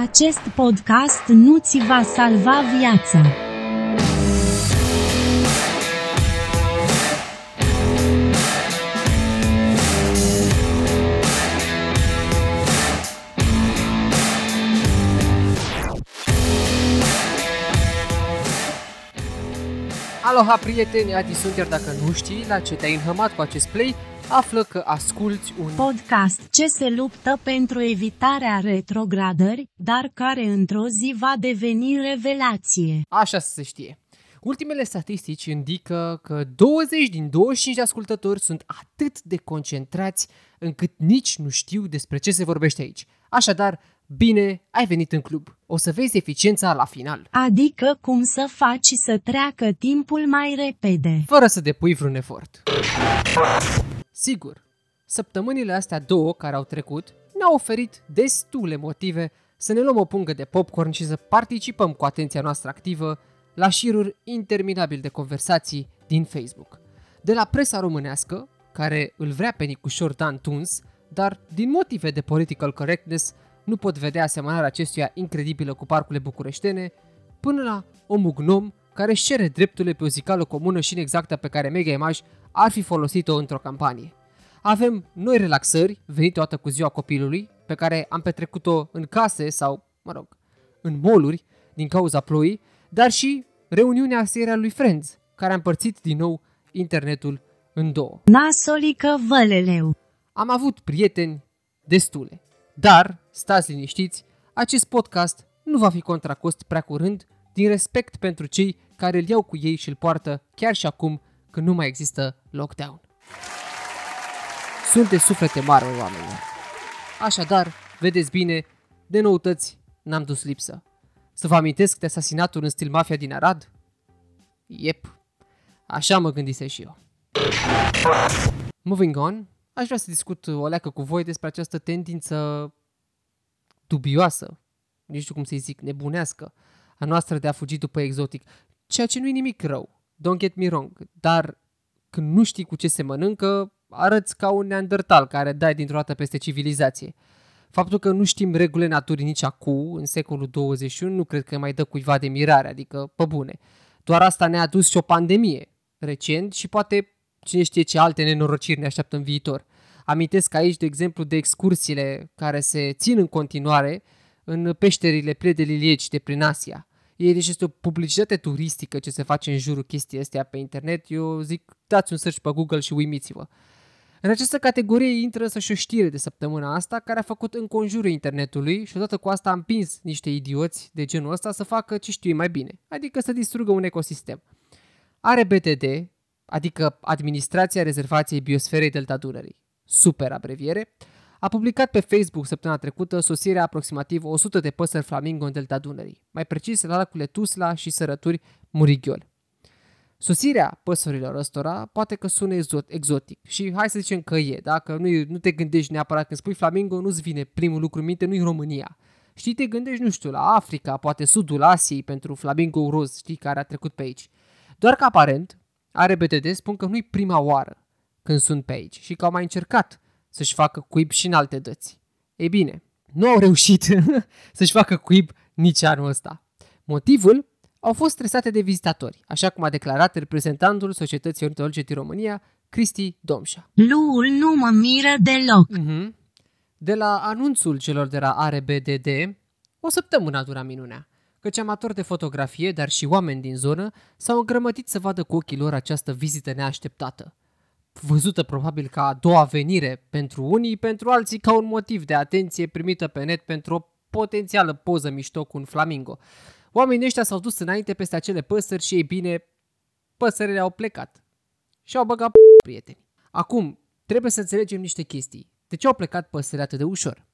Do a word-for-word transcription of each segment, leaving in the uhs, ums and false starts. Acest podcast nu ți va salva viața. Aloha, prieteni, Adi sunt, iar dacă nu știi la ce te-ai înhămat cu acest play, află că asculți un podcast ce se luptă pentru evitarea retrogradări, dar care într-o zi va deveni revelație. Așa să se știe. Ultimele statistici indică că douăzeci din douăzeci și cinci de ascultători sunt atât de concentrați încât nici nu știu despre ce se vorbește aici. Așadar, bine, ai venit în club. O să vezi eficiența la final. Adică cum să faci să treacă timpul mai repede, fără să depui vreun efort. Sigur, săptămânile astea două care au trecut ne-au oferit destule motive să ne luăm o pungă de popcorn și să participăm cu atenția noastră activă la șiruri interminabil de conversații din Facebook. De la presa românească, care îl vrea pe Nicușor Dan tuns, dar din motive de political correctness nu pot vedea asemănarea acestuia incredibilă cu parcurile bucureștene, până la omul gnom care își cere drepturile pe o zicală comună și inexactă pe care Mega Image ar fi folosit-o într-o campanie. Avem noi relaxări, venite o dată cu ziua copilului, pe care am petrecut-o în case sau, mă rog, în mall-uri din cauza ploii, dar și reuniunea seria lui Friends, care a împărțit din nou internetul în două. Nasolică văleleu! Am avut prieteni destule, dar stați liniștiți, acest podcast nu va fi contra cost prea curând, din respect pentru cei care îl iau cu ei și îl poartă chiar și acum când nu mai există lockdown. Sunteți suflete mari, oameni. Așadar, vedeți bine, de noutăți n-am dus lipsă. Să vă amintesc de asasinatul în stil mafia din Arad? Yep, așa mă gândise și eu. Moving on, aș vrea să discut o leacă cu voi despre această tendință dubioasă, nici știu cum să-i zic, nebunească, a noastră de a fugi după exotic, ceea ce nu-i nimic rău, don't get me wrong, dar când nu știi cu ce se mănâncă, arăți ca un neandertal care dai dintr-o dată peste civilizație. Faptul că nu știm regulile naturii nici acum, în secolul douăzeci și unu, nu cred că mai dă cuiva de mirare, adică, pe bune. Doar asta ne-a adus și o pandemie recent și poate cine știe ce alte nenorociri ne așteaptă în viitor. Amintesc aici, de exemplu, de excursiile care se țin în continuare în peșterile Predelilieci de prin Asia. E, deci este o publicitate turistică ce se face în jurul chestii astea pe internet. Eu zic, dați un search pe Google și uimiți-vă. În această categorie intră însă și o știre de săptămâna asta care a făcut înconjurul internetului și odată cu asta a împins niște idioți de genul ăsta să facă ce știu mai bine, adică să distrugă un ecosistem. A R B D D, adică Administrația Rezervației Biosferei Delta Dunării, super abreviere, a publicat pe Facebook săptămâna trecută sosirea aproximativ o sută de păsări flamingo în delta Dunării, mai precis la lacurile Tuzla și Sărături Murighiol. Sosirea păsărilor ăstora poate că sună exotic și hai să zicem că e, dacă nu, nu te gândești neapărat când spui flamingo, nu-ți vine primul lucru în minte, nu-i România. Știi, te gândești, nu știu, la Africa, poate Sudul Asiei pentru flamingo roz, știi, care a trecut pe aici. Doar că aparent, A R B D D spun că nu-i prima oară când sunt pe aici și că au mai încercat să-și facă cuib și în alte dăți. Ei bine, nu au reușit să-și facă cuib nici anul ăsta. Motivul? Au fost stresate de vizitatori, așa cum a declarat reprezentantul Societății Ornitologice din România, Cristi Domșa. Luul nu mă miră deloc. Uh-huh. De la anunțul celor de la A R B D D, o săptămână a durat minunea, căci amatori de fotografie, dar și oameni din zonă, s-au îngrămătit să vadă cu ochii lor această vizită neașteptată. Văzută probabil ca a doua venire pentru unii, pentru alții ca un motiv de atenție primită pe net pentru o potențială poză mișto cu un flamingo. Oamenii ăștia s-au dus înainte peste acele păsări și, ei bine, păsările au plecat. Și-au băgat p- prieteni. Acum, trebuie să înțelegem niște chestii. De ce au plecat păsările atât de ușor?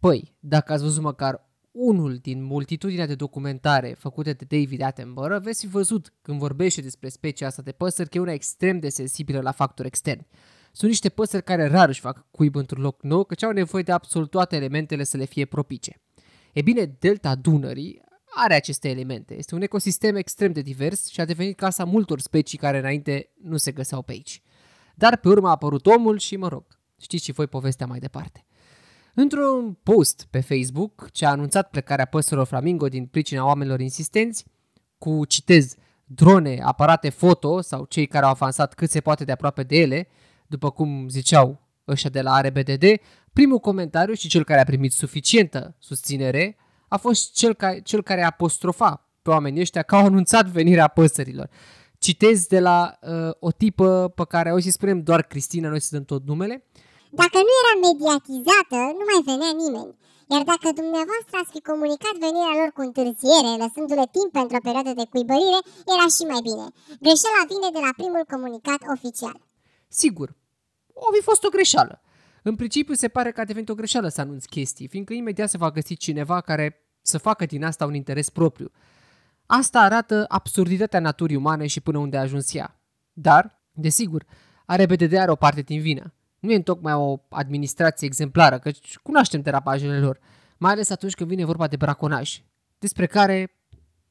Păi, dacă ați văzut măcar unul din multitudinea de documentare făcute de David Attenborough, veți fi văzut când vorbește despre specia asta de păsări că e una extrem de sensibilă la factori externi. Sunt niște păsări care rar își fac cuib într-un loc nou, căci au nevoie de absolut toate elementele să le fie propice. E bine, delta Dunării are aceste elemente. Este un ecosistem extrem de divers și a devenit casa multor specii care înainte nu se găseau pe aici. Dar pe urmă a apărut omul și, mă rog, știți și voi povestea mai departe. Într-un post pe Facebook ce a anunțat plecarea păsărilor flamingo din pricina oamenilor insistenți, cu, citez, drone, aparate foto sau cei care au avansat cât se poate de aproape de ele, după cum ziceau ăștia de la A R B D D, primul comentariu și cel care a primit suficientă susținere a fost cel, ca, cel care apostrofa pe oamenii ăștia că au anunțat venirea păsărilor. Citez de la uh, o tipă pe care o să-i spunem doar Cristina, noi să dăm tot numele. Dacă nu era mediatizată, nu mai venea nimeni. Iar dacă dumneavoastră ați fi comunicat venirea lor cu întârziere, lăsându-le timp pentru o perioadă de cuibărire, era și mai bine. Greșeala vine de la primul comunicat oficial. Sigur, o fi fost o greșeală. În principiu se pare că a devenit o greșeală să anunți chestii, fiindcă imediat se va găsi cineva care să facă din asta un interes propriu. Asta arată absurditatea naturii umane și până unde a ajuns ea. Dar, desigur, A R B D D are o parte din vină. Nu e întocmai o administrație exemplară, căci cunoaștem derapajele lor, mai ales atunci când vine vorba de braconaj, despre care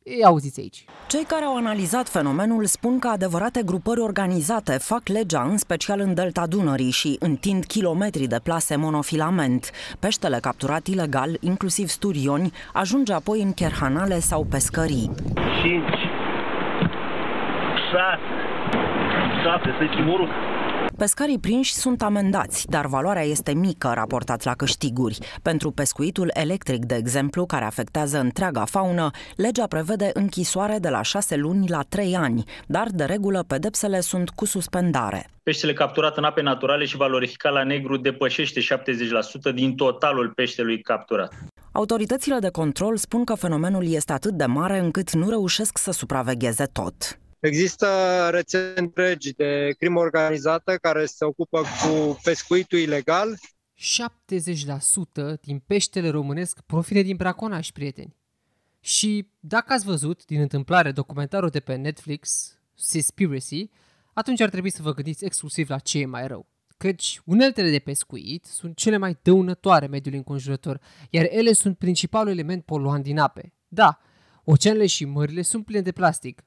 ei auziți aici. Cei care au analizat fenomenul spun că adevărate grupări organizate fac legea în special în delta Dunării și întind kilometri de plase monofilament. Peștele capturat ilegal, inclusiv sturioni, ajunge apoi în cherhanale sau pescării. cinci, șase, șapte, să-i primorul. Pescarii prinși sunt amendați, dar valoarea este mică raportat la câștiguri. Pentru pescuitul electric, de exemplu, care afectează întreaga faună, legea prevede închisoare de la șase luni la trei ani, dar de regulă pedepsele sunt cu suspendare. Peștele capturat în ape naturale și valorificat la negru depășește șaptezeci la sută din totalul peștelui capturat. Autoritățile de control spun că fenomenul este atât de mare încât nu reușesc să supravegheze tot. Există rețele întregi de crimă organizată care se ocupă cu pescuitul ilegal. șaptezeci la sută din peștele românesc provine din braconaj, prieteni. Și dacă ați văzut din întâmplare documentarul de pe Netflix, Seaspiracy, atunci ar trebui să vă gândiți exclusiv la ce e mai rău. Căci uneltele de pescuit sunt cele mai dăunătoare mediului înconjurător, iar ele sunt principalul element poluant din ape. Da, oceanele și mările sunt pline de plastic,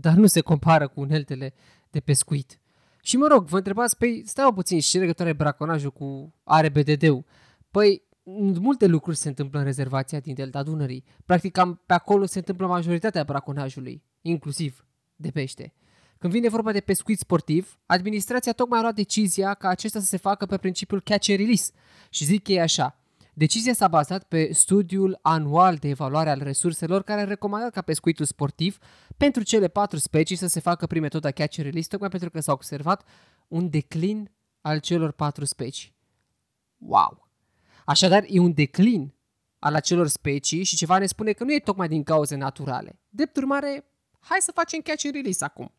dar nu se compară cu uneltele de pescuit. Și mă rog, vă întrebați, păi stai o puțin, și ce legătură are braconajul cu A R B D D-ul? Păi, multe lucruri se întâmplă în rezervația din delta Dunării. Practic, cam pe acolo se întâmplă majoritatea braconajului, inclusiv de pește. Când vine vorba de pescuit sportiv, administrația tocmai a luat decizia ca acesta să se facă pe principiul catch and release. Și zic ei așa. Decizia s-a bazat pe studiul anual de evaluare al resurselor care a recomandat ca pescuitul sportiv pentru cele patru specii să se facă prin metoda catch and release, tocmai pentru că s-a observat un declin al celor patru specii. Wow! Așadar, e un declin al acelor specii și ceva ne spune că nu e tocmai din cauze naturale. Drept urmare, hai să facem catch and release acum.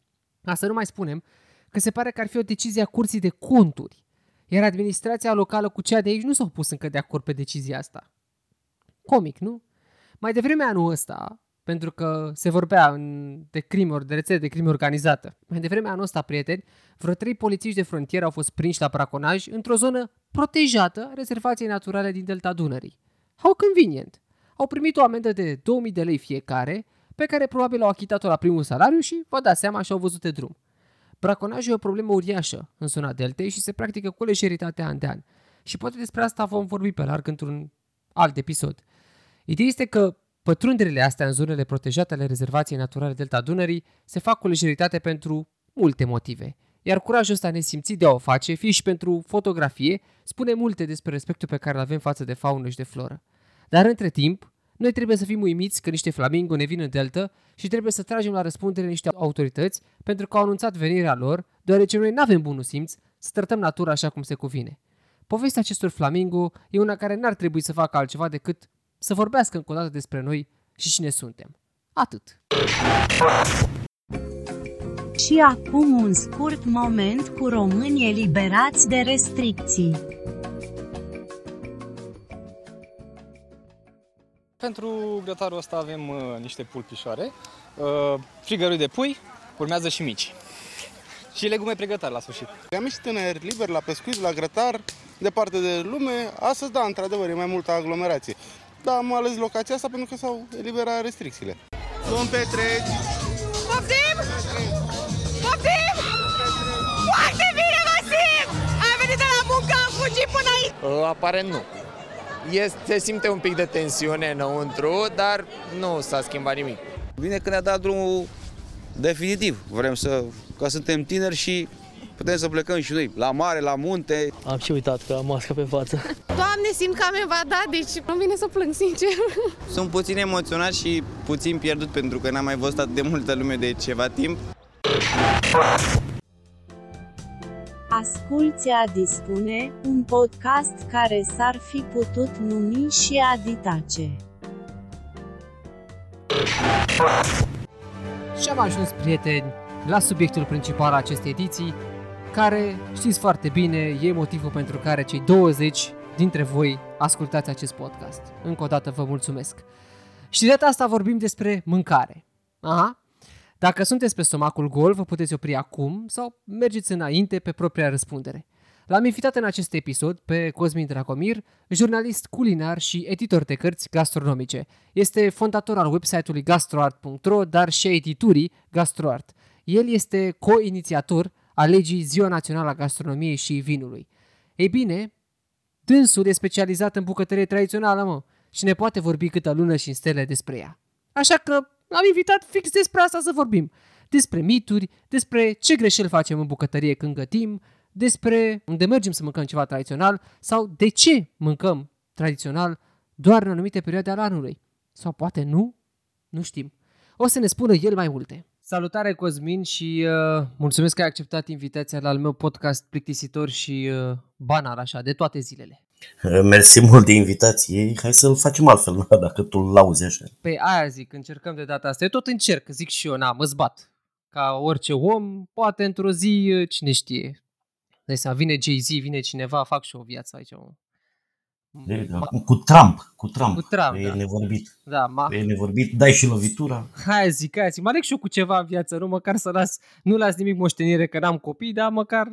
Asta nu mai spunem că se pare că ar fi o decizie a Curții de Conturi. Iar administrația locală cu cea de aici nu s-au pus încă de acord pe decizia asta. Comic, nu? Mai devreme anul ăsta, pentru că se vorbea în, de crime, de rețele de crime organizată, mai devreme anul ăsta, prieteni, vreo trei polițiști de frontieră au fost prinși la braconaj într-o zonă protejată, rezervației naturale din delta Dunării. How convenient! Au primit o amendă de două mii de lei fiecare, pe care probabil au achitat-o la primul salariu și, vă dați seama, și-au văzut de drum. Braconajul e o problemă uriașă în zona deltei și se practică cu lejeritate an de an. Și poate despre asta vom vorbi pe larg într-un alt episod. Ideea este că pătrunderile astea în zonele protejate ale rezervației naturale delta Dunării se fac cu lejeritate pentru multe motive. Iar curajul ăsta nesimțit de a o face, fie și pentru fotografie, spune multe despre respectul pe care îl avem față de faună și de floră. Dar între timp, noi trebuie să fim uimiți că niște flamingo ne vin în delta și trebuie să tragem la răspundere niște autorități pentru că au anunțat venirea lor, deoarece noi n-avem bunul simț să tratăm natura așa cum se cuvine. Povestea acestor flamingo e una care n-ar trebui să facă altceva decât să vorbească încă o dată despre noi și cine suntem. Atât. Și acum un scurt moment cu românii eliberați de restricții. Pentru grătarul ăsta avem uh, niște pulpișoare, uh, frigărui de pui, urmează și mici. Și legume pregătare la sfârșit. Am ieșit în aer liber, la pescuit, la grătar, departe de lume. Astăzi, da, într-adevăr, e mai multă aglomerație. Dar am ales locația asta pentru că s-au eliberat restricțiile. Vom petrece! Poftim! Poftim! Foarte bine, Vasim! Ai venit de la muncă, am fugit până aici! Aparent nu. Este, se simte un pic de tensiune înăuntru, dar nu s-a schimbat nimic. Bine că ne-a dat drumul definitiv. Vrem să, că suntem tineri și putem să plecăm și noi, la mare, la munte. Am și uitat că am masca pe față. Doamne, simt că am evadat, deci nu vine să plâng, sincer. Sunt puțin emoționat și puțin pierdut, pentru că n-am mai văzut atât de multă lume de ceva timp. Asculți A Dispune, un podcast care s-ar fi putut numi și A Ditace. Și am ajuns, prieteni, la subiectul principal al acestei ediții, care, știți foarte bine, e motivul pentru care cei douăzeci dintre voi ascultați acest podcast. Încă o dată vă mulțumesc. Și de data asta vorbim despre mâncare. Aha. Dacă sunteți pe stomacul gol, vă puteți opri acum sau mergeți înainte pe propria răspundere. L-am invitat în acest episod pe Cosmin Dragomir, jurnalist culinar și editor de cărți gastronomice. Este fondator al website-ului gastroart punct ro, dar și a editurii Gastroart. El este co-inițiator a legii Ziua Națională a Gastronomiei și Vinului. Ei bine, dânsul e specializat în bucătărie tradițională, mă, și ne poate vorbi câtă lună și în stele despre ea. Așa că l-am invitat fix despre asta să vorbim. Despre mituri, despre ce greșeli facem în bucătărie când gătim, despre unde mergem să mâncăm ceva tradițional sau de ce mâncăm tradițional doar în anumite perioade ale anului. Sau poate nu, nu știm. O să ne spună el mai multe. Salutare, Cosmin, și uh, mulțumesc că ai acceptat invitația la al meu podcast plictisitor și uh, banal, așa, de toate zilele. Mersi mult de invitație, hai să-l facem altfel, dacă tu l-auzi așa. Păi aia zic, încercăm de data asta, eu tot încerc, zic și eu, na, mă zbat. Ca orice om, poate într-o zi, cine știe. Dai seama, vine Jay-Z, vine cineva, fac și o viață aici. Ma... Cu Trump, cu Trump, cu Trump e da. Nevorbit, da, ma... e nevorbit, dai și lovitura. Hai zic, hai zic, mă aleg și eu cu ceva în viață, nu măcar să las, nu las nimic moștenire că n-am copii, dar măcar...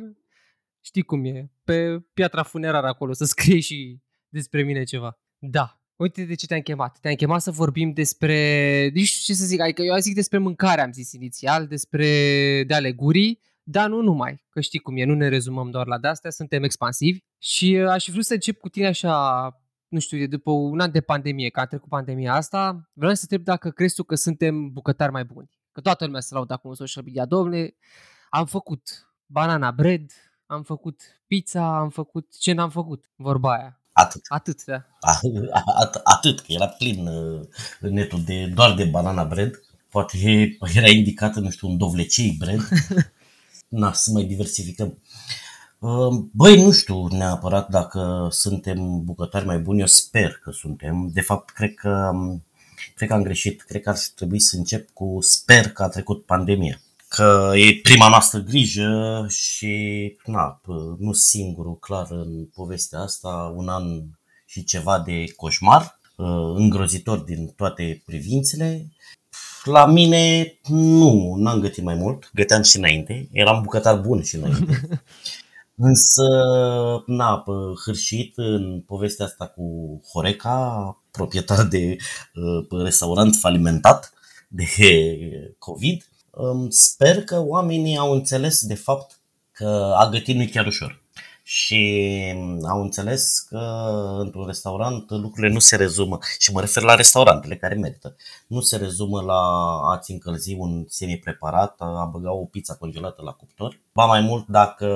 Știi cum e, pe piatra funerară acolo, să scrie și despre mine ceva. Da, uite de ce te-am chemat. Te-am chemat să vorbim despre, nu știu ce să zic, adică eu zic despre mâncare, am zis inițial, despre de-ale gurii, dar nu numai, că știi cum e, nu ne rezumăm doar la de-astea, suntem expansivi. Și aș fi vrut să încep cu tine așa, nu știu, de după un an de pandemie, că a trecut pandemia asta, vreau să te întreb dacă crezi tu că suntem bucătari mai buni. Că toată lumea se laudă acum în social media, domne, am făcut banana bread, am făcut pizza, am făcut ce n-am făcut, vorba aia. Atât. Atât, da. A, at, atât, că era plin uh, netul de, doar de banana bread. Poate era indicată, nu știu, un dovlecei bread. Na, să mai diversificăm. Uh, băi, nu știu neapărat dacă suntem bucătari mai buni, eu sper că suntem. De fapt, cred că, cred că am greșit. Cred că ar trebui să încep cu sper că a trecut pandemia. Că e prima noastră grijă și na, nu singurul, clar, în povestea asta, un an și ceva de coșmar, îngrozitor din toate privințele. La mine nu, n-am gătit mai mult, găteam și înainte, eram bucătar bun și înainte. Însă, na, hârșit în povestea asta cu Horeca, proprietar de uh, restaurant falimentat de COVID, sper că oamenii au înțeles de fapt că a gătit nu-i chiar ușor și au înțeles că într-un restaurant lucrurile nu se rezumă, și mă refer la restaurantele care merită, nu se rezumă la a-ți încălzi un semi-preparat, a băga o pizza congelată la cuptor. Ba mai mult, dacă,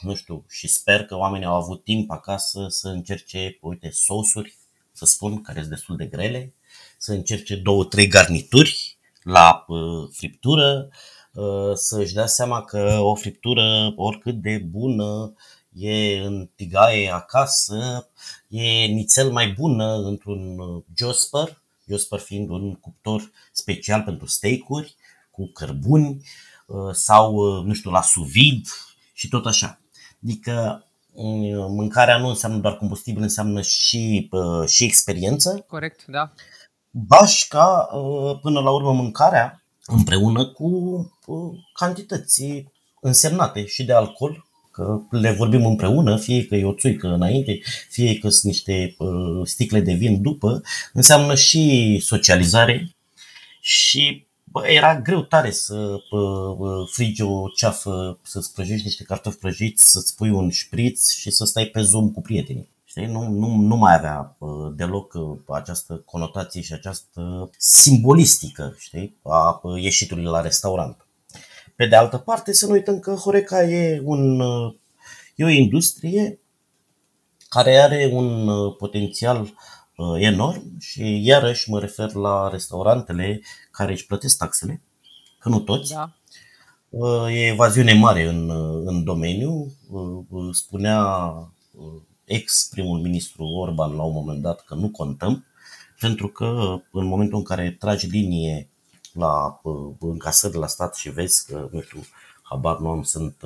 nu știu, și sper că oamenii au avut timp acasă să încerce, uite, sosuri, să spun, care sunt destul de grele, să încerce două, trei garnituri la friptură, să-și dea seama că o friptură, oricât de bună, e în tigaie acasă, e nițel mai bună într-un Josper, Josper fiind un cuptor special pentru steak-uri, cu cărbuni sau, nu știu, la sous vide și tot așa. Adică mâncarea nu înseamnă doar combustibil, înseamnă și, și experiență. Corect, da. Bașca, până la urmă, mâncarea împreună cu cantități însemnate și de alcool, că le vorbim împreună, fie că e o țuică înainte, fie că sunt niște sticle de vin după, înseamnă și socializare și bă, era greu tare să frigi o ceafă, să-ți prăjești niște cartofi prăjiți, să-ți pui un șpriț și să stai pe Zoom cu prietenii. Știi? Nu, nu, nu mai avea deloc această conotație și această simbolistică, știi, a ieșitului la restaurant. Pe de altă parte, să nu uităm că Horeca e, un, e o industrie care are un potențial enorm și iarăși mă refer la restaurantele care își plătesc taxele, că nu toți. Da. E evaziune mare în, în domeniu. Spunea ex-primul ministru Orban la un moment dat că nu contăm, pentru că în momentul în care tragi linie la încasări la stat și vezi că, nu știu, habar nu am, sunt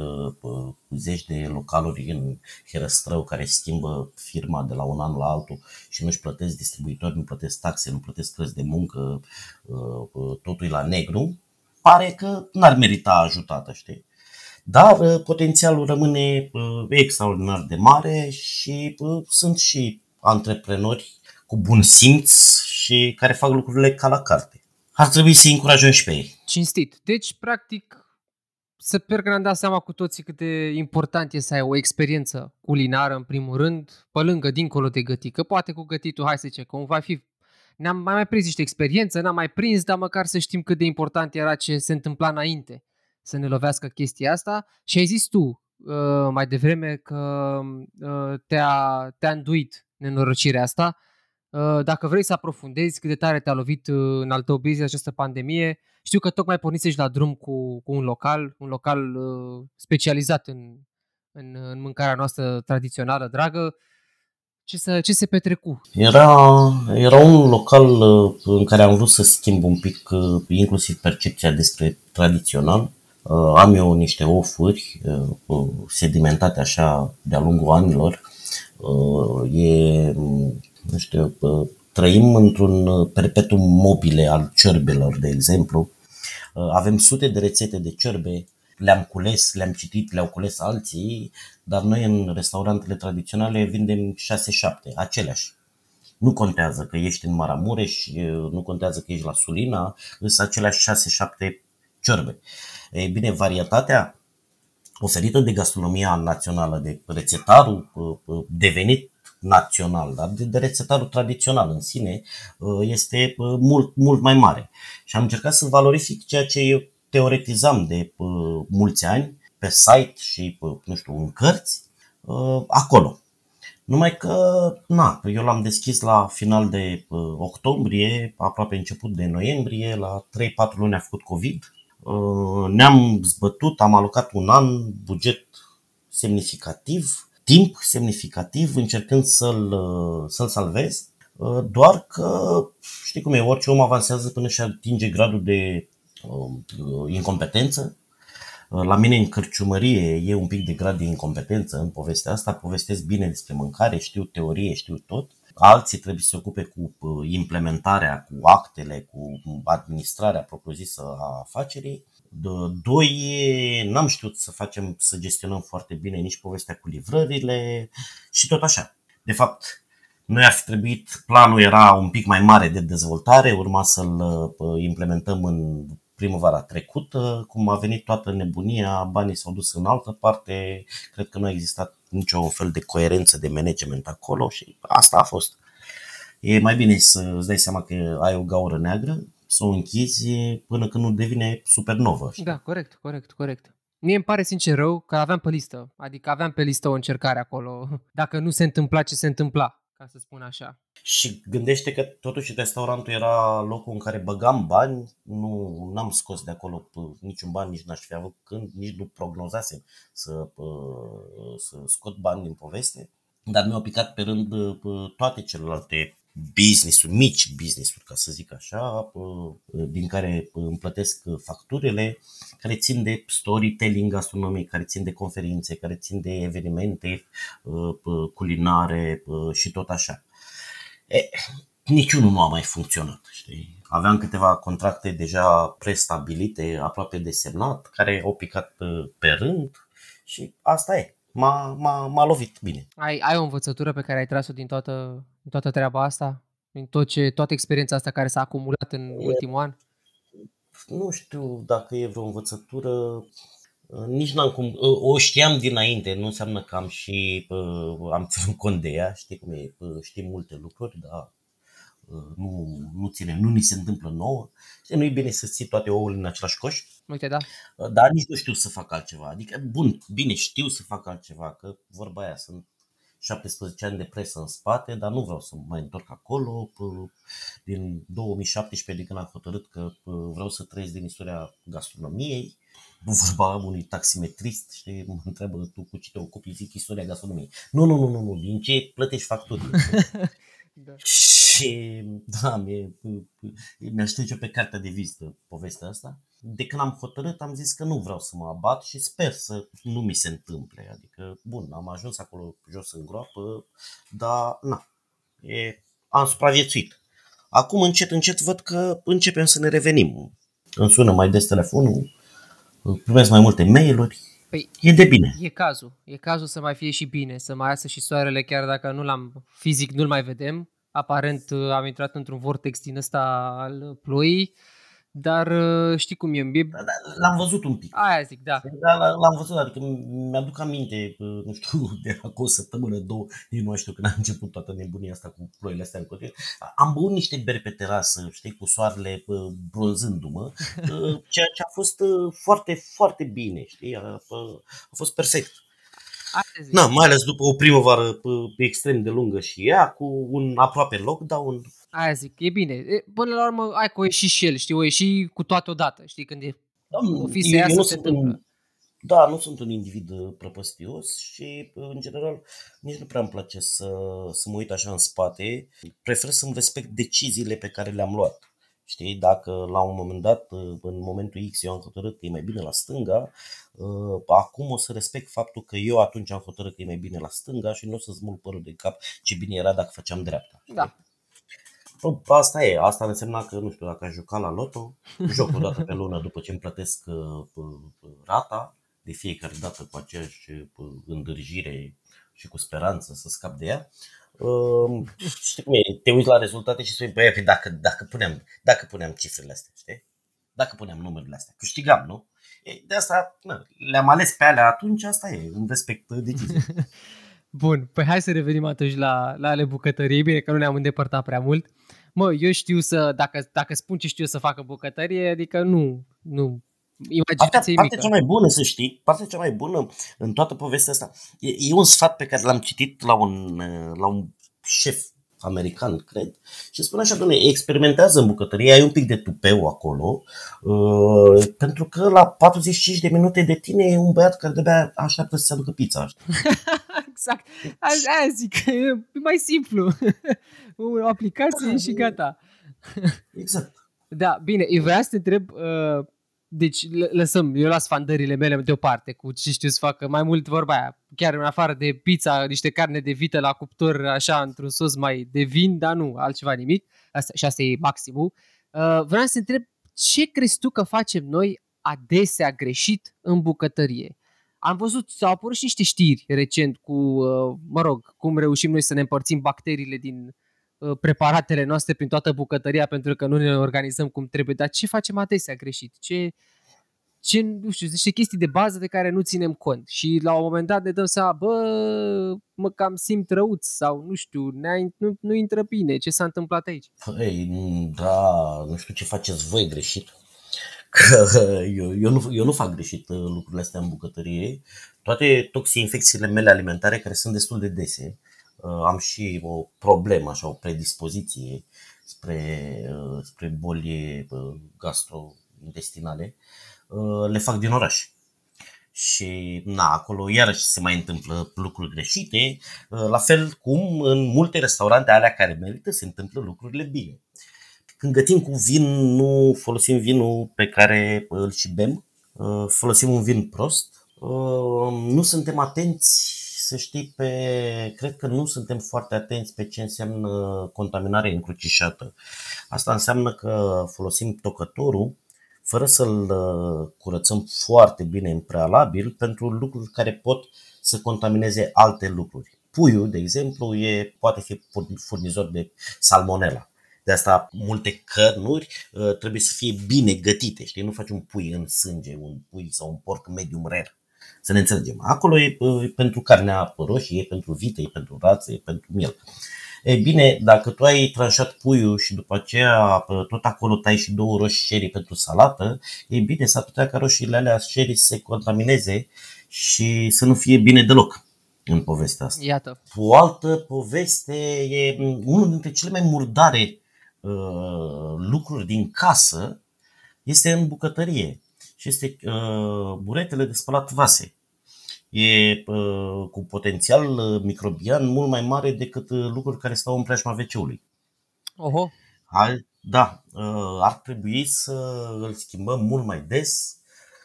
zeci de localuri în Herăstrău care schimbă firma de la un an la altul și nu-și plătesc distribuitori, nu plătesc taxe, nu plătesc cărți de muncă, totul la negru, pare că n-ar merita ajutată, știi? Dar potențialul rămâne extraordinar de mare și sunt și antreprenori cu bun simț și care fac lucrurile ca la carte. Ar trebui să-i încurajăm și pe ei. Cinstit. Deci, practic, să sper că ne-am dat seama cu toții cât de important e să ai o experiență culinară, în primul rând, pe lângă, dincolo de gătică. Poate cu gătitul, hai să zicem, că va fi... Ne-am mai, mai prins niște experiență, n-am mai prins, dar măcar să știm cât de important era ce se întâmpla înainte să ne lovească chestia asta. Și ai zis tu uh, mai devreme că uh, te-a, te-a înduit nenorocirea asta. Dacă vrei să aprofundezi cât de tare te-a lovit în al tău business această pandemie, știu că tocmai pornisești la drum cu, cu un local, un local specializat în, în, în mâncarea noastră tradițională dragă. Ce, să, ce se petrecu? Era, era un local în care am vrut să schimb un pic inclusiv percepția despre tradițional. Am eu niște ofuri sedimentate așa de-a lungul anilor. E... Nu știu, trăim într-un perpetuum mobile al ciorbelor, de exemplu. Avem sute de rețete de ciorbe, le-am cules, le-am citit, le-au cules alții, dar noi în restaurantele tradiționale vindem șase-șapte, aceleași. Nu contează că ești în Maramureș, nu contează că ești la Sulina, îs aceleași șase-șapte ciorbe. E bine, varietatea oferită de gastronomia națională, de rețetarul devenit național, dar de rețetarul tradițional în sine este mult, mult mai mare. Și am încercat să valorific ceea ce eu teoretizam de mulți ani pe site și, nu știu, în cărți, acolo. Numai că, na, eu l-am deschis la final de octombrie, aproape început de noiembrie, la trei-patru luni a făcut COVID. Ne-am zbătut, am alocat un an, buget semnificativ, timp semnificativ, încercând să-l, să-l salvez, doar că știi cum e, orice om avansează până și atinge gradul de uh, incompetență. La mine în cărciumărie e un pic de grad de incompetență în povestea asta, povestesc bine despre mâncare, știu teorie, știu tot. Alții trebuie să se ocupe cu implementarea, cu actele, cu administrarea propriu-zisă a afacerii. Doi, n-am știut să facem, să gestionăm foarte bine nici povestea cu livrările și tot așa. De fapt, noi ar fi trebuit, planul era un pic mai mare de dezvoltare, urma să-l implementăm în primăvara trecută, cum a venit toată nebunia, banii s-au dus în altă parte, cred că nu a existat niciun fel de coerență de management acolo și asta a fost. E mai bine să îți dai seama că ai o gaură neagră, să o închizi până când nu devine supernovă. Știi? Da, corect, corect, corect. Mie îmi pare sincer rău că aveam pe listă, adică aveam pe listă o încercare acolo, dacă nu se întâmpla ce se întâmpla, ca să spun așa. Și gândește că totuși restaurantul era locul în care băgam bani, nu n-am scos de acolo niciun bani, nici n-aș fi avut când, nici nu prognozasem să, să scot bani din poveste, dar mi-au picat pe rând toate celelalte business-uri, mici business-uri, ca să zic așa, din care îmi plătesc facturile, care țin de storytelling gastronomic, care țin de conferințe, care țin de evenimente culinare și tot așa. E, niciunul nu a mai funcționat, știi? Aveam câteva contracte deja prestabilite, aproape de semnat, care au picat pe rând și asta e. M-a, m-a, m-a lovit bine. Ai, ai o învățătură pe care ai tras-o din toată, din toată treaba asta? Din tot ce, toată experiența asta care s-a acumulat în e, ultimul an? Nu știu dacă e vreo învățătură. Nici n-am cum, o știam dinainte, nu înseamnă că am și am ținut cont de ea, știi cum e, știm multe lucruri, dar nu, nu ține, nu ni se întâmplă nouă. Știi, nu e bine să ții toate ouăle în același coș. Uite, da. Dar nici nu știu să fac altceva. Adică, bun, bine, știu să fac altceva, că vorba aia, sunt șaptesprezece ani de presă în spate, dar nu vreau să mă mai întorc acolo. Din două mii șaptesprezece, de când am hotărât că vreau să trăiesc din istoria gastronomiei, vorba unui taximetrist, știi, mă întreabă tu cu ce te ocupi, zic istoria gastronomiei. Nu, nu, nu, nu, nu, din ce plătești facturi. Da. Și da, mi-e, mi-aș trece pe cartea de vizită povestea asta. De când am hotărât, am zis că nu vreau să mă abat și sper să nu mi se întâmple. Adică, bun, am ajuns acolo jos în groapă, dar na, e, am supraviețuit. Acum încet, încet văd că începem să ne revenim. Îmi sună mai des telefonul, primesc mai multe mail-uri. Păi, e de bine. E cazul. E cazul să mai fie și bine, să mai iasă și soarele, chiar dacă nu l-am fizic, nu-l mai vedem. Aparent am intrat într-un vortex din ăsta al ploii, dar știi cum e. L-am văzut un pic. Aia zic, da. da l-am văzut, adică mi-aduc aminte, nu știu, de acolo o săptămână, două, eu nu știu când a început toată nebunia asta cu ploile astea în continuu. Am băut niște beri pe terasă, știi, cu soarele bronzându-mă, ceea ce a fost foarte, foarte bine, știi, a, a fost perfect. Na, mai ales după o primăvară extrem de lungă și ea, cu un aproape lockdown. Aia zic, e bine. Până la urmă, ai că o ieși și el, știi, o ieși cu toate odată, știi, când e, da, o fi să iasă, se întâmplă. Da, nu sunt un individ prăpăstios și, în general, nici nu prea îmi place să, să mă uit așa în spate. Prefer să-mi respect deciziile pe care le-am luat. Știi, dacă la un moment dat, în momentul X, eu am hotărât că e mai bine la stânga, acum o să respect faptul că eu atunci am hotărât că e mai bine la stânga și nu o să smulg părul de cap ce bine era dacă făceam dreapta. Da. Asta e, asta însemna că, nu știu, dacă aș juca la loto, joc o dată pe lună după ce îmi plătesc rata, de fiecare dată cu aceeași îndârjire și cu speranță să scap de ea. Uh, știi cum e, te uiți la rezultate și spui, băi, dacă, dacă, puneam, dacă puneam cifrele astea, știi? Dacă puneam numerele astea, câștigam, nu? De asta, na, le-am ales pe alea atunci, asta e, îmi respect decizia. Bun, păi hai să revenim atunci la, la ale bucătăriei, bine că nu ne-am îndepărtat prea mult. Mă, eu știu să, dacă, dacă spun ce știu să fac în bucătărie, adică nu, nu. Partea, partea cea mai bună, să știi, partea cea mai bună în toată povestea asta e, e un sfat pe care l-am citit la un, la un șef american, cred, și spune așa, dom'le, experimentează în bucătărie, ai un pic de tupeu acolo, uh, pentru că la patruzeci și cinci de minute de tine e un băiat care de-abia așteaptă să se aducă pizza. Exact, aia zic, e mai simplu, o aplicație și gata. Exact. Da, bine, eu vreau să te întreb... Uh, Deci lăsăm, eu las fandările mele deoparte cu ce știu să facă, mai mult vorba aia, chiar în afară de pizza, niște carne de vită la cuptor, așa, într-un sos mai de vin, dar nu, altceva nimic, asta, și asta e maximul. Uh, vreau să te întreb, ce crezi tu că facem noi adesea greșit în bucătărie? Am văzut, s-au apărut și niște știri recent cu, uh, mă rog, cum reușim noi să ne împărțim bacteriile din... preparatele noastre prin toată bucătăria pentru că nu ne organizăm cum trebuie. Dar ce facem adesea greșit? Ce, ce nu știu, niște chestii de bază de care nu ținem cont. Și la un moment dat ne dăm seama, bă, mă cam simt răuț sau nu știu, nu, nu intră bine. Ce s-a întâmplat aici? Păi, da, nu știu ce faceți voi greșit. Că eu, eu, nu, eu nu fac greșit lucrurile astea în bucătărie. Toate toxinfecțiile mele alimentare, care sunt destul de dese, am și o problemă, așa, o predispoziție spre, spre boli gastrointestinale, le fac din oraș. Și na, acolo iarăși se mai întâmplă lucruri greșite, la fel cum în multe restaurante alea care merită se întâmplă lucrurile bine. Când gătim cu vin, nu folosim vinul pe care îl și bem, folosim un vin prost, nu suntem atenți. Să știi, pe, cred că nu suntem foarte atenți pe ce înseamnă contaminare încrucișată. Asta înseamnă că folosim tocătorul fără să-l curățăm foarte bine în prealabil pentru lucruri care pot să contamineze alte lucruri. Puiul, de exemplu, e, poate fi furnizor de salmonella. De asta multe cărnuri uh, trebuie să fie bine gătite, știi? Nu faci un pui în sânge, un pui sau un porc medium rare. Să ne înțelegem. Acolo e uh, pentru carnea roșie, e pentru vită, e pentru rață, e pentru miel. E bine, dacă tu ai tranșat puiul și după aceea tot acolo tai și două roșii sherry pentru salată, e bine, s-ar putea ca roșiile alea sherry să se contamineze și să nu fie bine deloc în povestea asta. Iată. O altă poveste e unul dintre cele mai murdare uh, lucruri din casă este în bucătărie și este uh, buretele de spălat vase. E uh, cu potențial microbian mult mai mare decât lucruri care stau în preajma ve ce-ului. Oho. Al, da, uh, ar trebui să îl schimbăm mult mai des.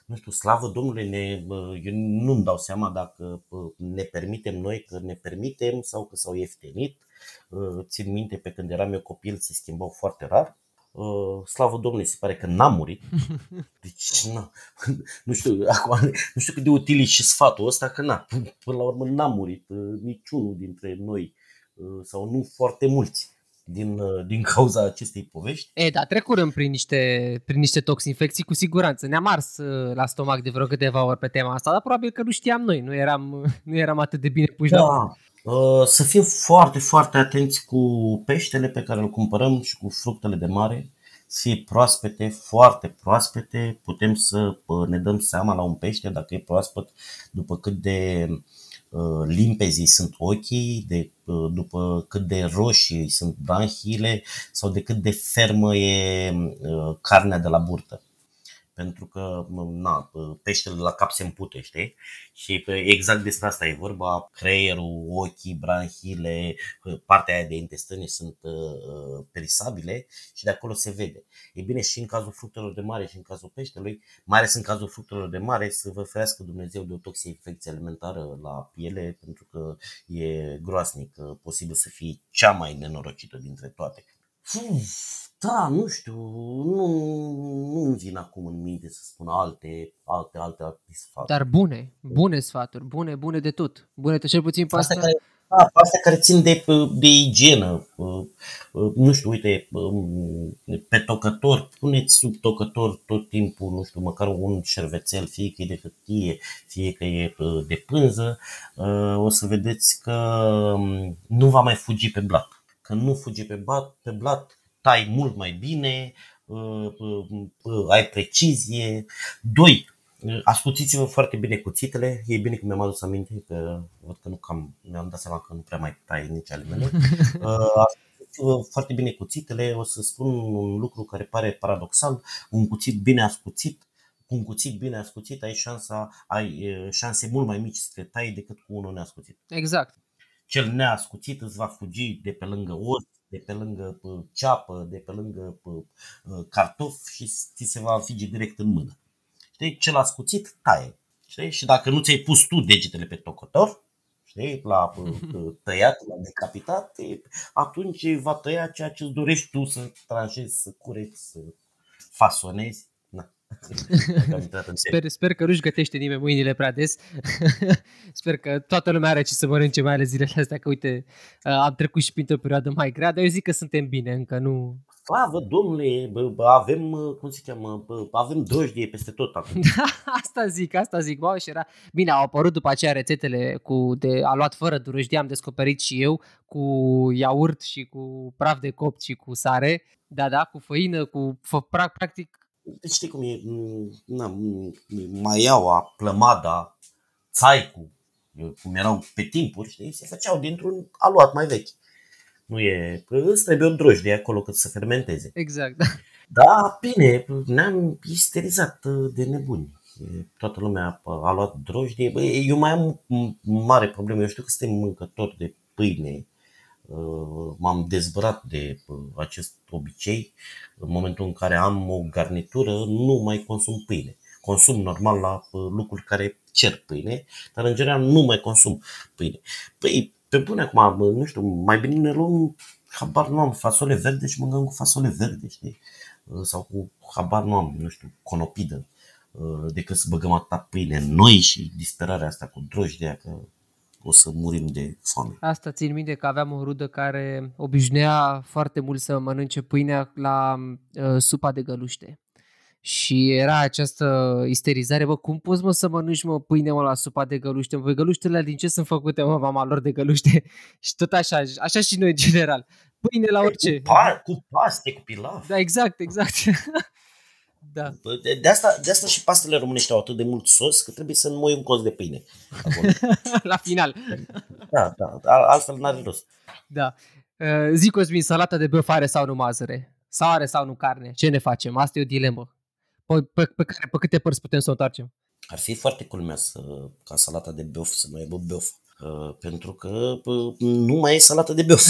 Nu știu, slavă Domnului, ne, uh, eu nu-mi dau seama dacă uh, ne permitem noi, că ne permitem sau că s-au ieftinit. Uh, țin minte pe când eram eu copil, se schimbau foarte rar. Uh, slavă Domnului, se pare că n-a murit. Deci, na, nu știu, acum, nu știu cât de util e și sfatul ăsta, că na, până la urmă n-a murit uh, niciunul dintre noi uh, sau nu foarte mulți din, uh, din cauza acestei povești. E, da, trecurăm prin niște, prin niște toxinfecții cu siguranță. Ne-am ars uh, la stomac de vreo câteva ori pe tema asta, dar probabil că nu știam noi, nu eram, nu eram atât de bine puși la urmă. Să fim foarte, foarte atenți cu peștele pe care îl cumpărăm și cu fructele de mare. Să fie proaspete, foarte proaspete. Putem să ne dăm seama la un pește dacă e proaspăt după cât de limpezi sunt ochii, de, după cât de roșii sunt branhiile sau de cât de fermă e carnea de la burtă. Pentru că na, peștele la cap se împute, știi? Și exact despre asta e vorba. Creierul, ochii, branhile, partea aia de intestine sunt perisabile și de acolo se vede. E bine, și în cazul fructelor de mare și în cazul peștelui, mai ales în cazul fructelor de mare, să vă ferească Dumnezeu de o toxinfecție alimentară la piele, pentru că e groaznic, posibil să fie cea mai nenorocită dintre toate. Uf. Da, nu știu, nu, nu îmi vin acum în minte să spun alte, alte, alte, alte sfaturi. Dar bune, bune sfaturi, bune, bune de tot. Bune, cel puțin pe asta. Care, da, pe astea care țin de, de igienă. Nu știu, uite, pe tocător, puneți sub tocător tot timpul, nu știu, măcar un șervețel, fie că e de hârtie, fie că e de pânză. O să vedeți că nu va mai fugi pe blat. Că nu fuge pe blat, pe blat. Tai mult mai bine, ai precizie. Doi, ascuțiți-vă foarte bine cuțitele. E bine că mi-am adus aminte, că văd că nu cam, mi-am dat seama că nu prea mai tai nici ale mele. Ascuțiți-vă foarte bine cuțitele. O să spun un lucru care pare paradoxal. Un cuțit bine ascuțit, cu un cuțit bine ascuțit ai, șansa, ai șanse mult mai mici să te tai decât cu unul neascuțit. Exact. Cel neascuțit îți va fugi de pe lângă os, de pe lângă ceapă, de pe lângă cartof și ți se va înfige direct în mână. Știi? Cel ascuțit taie. Știi? Și dacă nu ți-ai pus tu degetele pe tocător, știi? La tăiat, la decapitat, atunci va tăia ceea ce îți dorești tu să tranșezi, să cureți, să fasonezi. Sper, sper că nu-și gătește nimeni mâinile prea des. Sper că toată lumea are ce să mănânce, mai ales zilele astea, că uite, am trecut și printr-o perioadă mai grea, dar eu zic că suntem bine, încă nu... Slavă, domnule, avem, cum se cheamă, avem drojdie peste tot acum. Asta zic, asta zic, mă, și era... Bine, au apărut după aceea rețetele cu de aluat fără drojdie, am descoperit și eu, cu iaurt și cu praf de copt și cu sare, da, da, cu făină, cu practic... Știi cum e, na, maiaua, plămada, țaicul, cum erau pe timpuri, știi, se făceau dintr-un aluat mai vechi. Nu e, îți trebuie o drojdie acolo cât să fermenteze. Exact. Da, bine, ne-am isterizat de nebuni. Toată lumea a luat drojdie. Băi, eu mai am mare problemă, eu știu că suntem mâncători de pâine. M-am dezbrăcat de acest obicei. În momentul în care am o garnitură, nu mai consum pâine. Consum normal la lucruri care cer pâine, dar în general nu mai consum pâine. Păi, pe bune acum, nu știu, mai bine ne luăm, habar nu am, fasole verde și mâncăm cu fasole verde, știi? Sau cu, habar nu am, nu știu, conopidă, decât să băgăm atâta pâine în noi și disperarea asta cu drojdia, că o să murim de foame. Asta țin minte că aveam o rudă care obișnuia foarte mult să mănânce pâinea la uh, supa de găluște. Și era această isterizare, bă, cum poți mă să mănânci mă pâine mă la supa de găluște? Bă, găluștele din ce sunt făcute mă, mama lor de găluște? Și tot așa, așa și noi în general. Pâine la orice. Cu, par, cu paste, cu pilaf. Da, exact, exact. Da. De, de, asta, de asta și pastele românești au atât de mult sos că trebuie să nu măi un cos de pâine acolo. La final. Da, da, altfel n-are rost. Da. Zi, Cosmin, salata de băf are sau nu mazăre? Sau are sau nu carne? Ce ne facem? Asta e o dilemă. Pe, pe, pe, care, pe câte părți putem să o întoarcem? Ar fi foarte culmea să, ca salata de băf să nu aibă băf. Uh, pentru că uh, nu mai e salata de băf.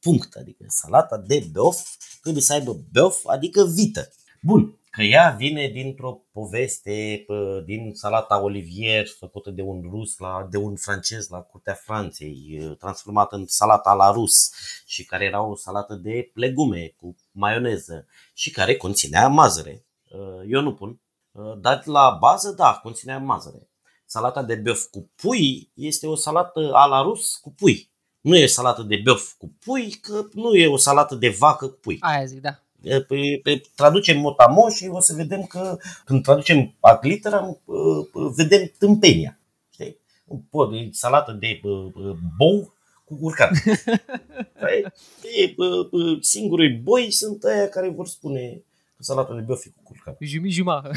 Punct. Adică salata de băf trebuie să aibă băf, adică vită. Bun. Că ea vine dintr-o poveste uh, din salata Olivier făcută de un rus, la, de un francez la curtea Franței, uh, transformată în salata la rus și care era o salată de legume cu maioneză și care conținea mazăre. Uh, eu nu pun. Uh, dar la bază, da, conținea mazăre. Salata de băf cu pui este o salată a la rus cu pui. Nu e salată de băf cu pui, că nu e o salată de vacă cu pui. Aia zic, da. Traducem motamo și o să vedem că când traducem ad literam, vedem tâmpenia. Știi? Salată de bou cu curcan. Singurii boi sunt aia care vor spune că salata de băf e cu curcan. Jumi-juma,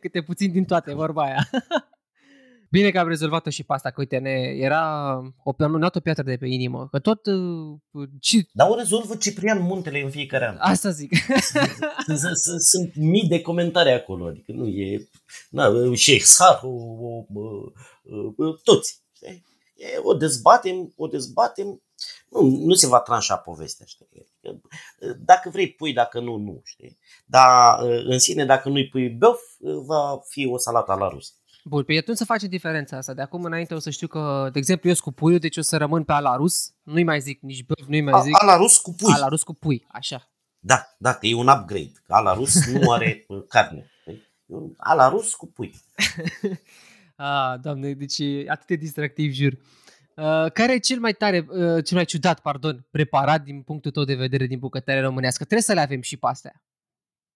câte puțin din toate, vorba aia. Bine că am rezolvat-o și pasta, că uite, ne era o, o piatră de pe inimă, că tot... Uh, ci... Dar o rezolvă Ciprian Muntele în fiecare an. Asta zic. Sunt mii de comentarii acolo, adică nu e... Shakespeare, toți. O dezbatem, o dezbatem, nu se va tranșa povestea, știi? Dacă vrei pui, dacă nu, nu, știi? Dar în sine, dacă nu-i pui băf, va fi o salată la rus. Bun, pe atunci să facem diferența asta. De acum înainte o să știu că, de exemplu, eu sunt cu puiul, deci o să rămân pe ala rus. Nu-i mai zic nici băf, nu-i mai zic... Ala rus cu pui. Ala rus cu pui, așa. Da, da, că e un upgrade. Ala rus nu are carne. Ala rus cu pui. Ah, Doamne, deci e atât de distractiv, jur. Uh, care e cel mai tare, uh, cel mai ciudat, pardon, preparat din punctul tău de vedere din bucătăria românească? Trebuie să le avem și pe astea.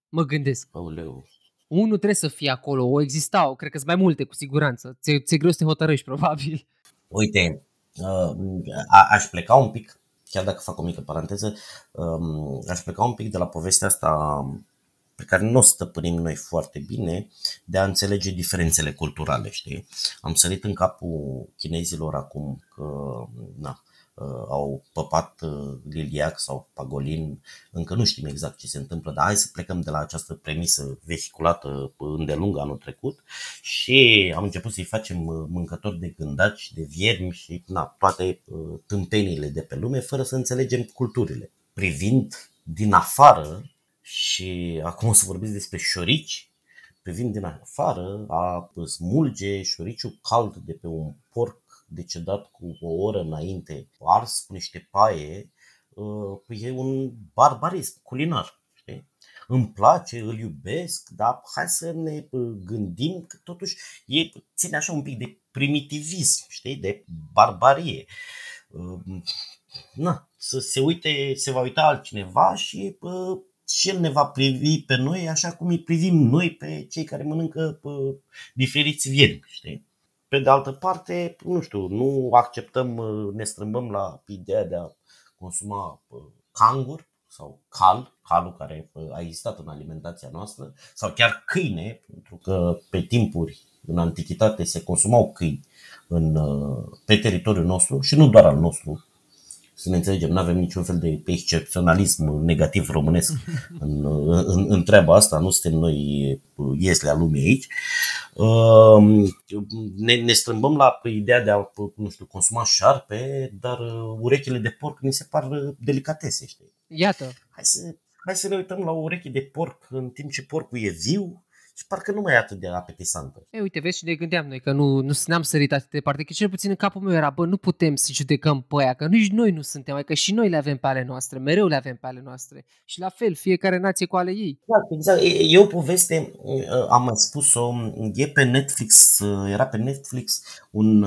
Mă gândesc. Aoleu. Unul trebuie să fie acolo, o existau, cred că sunt mai multe cu siguranță, ți-e, ți-e greu să te hotărăști probabil. Uite, a, aș pleca un pic, chiar dacă fac o mică paranteză, aș pleca un pic de la povestea asta pe care nu o stăpânim noi foarte bine, de a înțelege diferențele culturale, știi? Am sărit în capul chinezilor acum că na, au păpat liliac sau pagolin, încă nu știm exact ce se întâmplă, dar hai să plecăm de la această premisă vehiculată îndelung anul trecut și am început să-i facem mâncători de gândaci, de viermi și na, toate tâmpenile de pe lume, fără să înțelegem culturile. Privind din afară, și acum o să vorbesc despre șorici, privind din afară a smulge șoriciul cald de pe un porc decedat cu o oră înainte, ars cu niște paie, e un barbarism culinar. Știi? Îmi place, îl iubesc, dar hai să ne gândim că totuși e, ține așa un pic de primitivism, știi? De barbarie. Na, să se uite, se va uita altcineva și, și el ne va privi pe noi așa cum îi privim noi pe cei care mănâncă diferiți viermi, știi? Pe de altă parte, nu știu, nu acceptăm, ne strâmbăm la ideea de a consuma cangur sau cal, calul care a existat în alimentația noastră, sau chiar câine, pentru că pe timpuri, în antichitate, se consumau câini în, pe teritoriul nostru și nu doar al nostru. Să ne înțelegem, nu avem niciun fel de excepționalism negativ românesc în, în, în treaba asta, nu suntem noi iesle a lumii aici. Ne, ne strâmbăm la ideea de a, nu știu, consuma șarpe, dar urechile de porc ni se par delicatese, știi? Iată. Hai să, hai să ne uităm la o ureche de porc în timp ce porcul e viu și parcă nu mai e atât de apetisantă. E, uite, vezi, și ne gândeam noi că nu, nu ne-am sărit atât de departe, că cel puțin în capul meu era, bă, nu putem să judecăm pe aia, că nici noi nu suntem, că și noi le avem pe ale noastre, mereu le avem pe ale noastre și la fel, fiecare nație cu ale ei. Exact, exact. E, e o poveste, am spus-o, e pe Netflix, era pe Netflix un,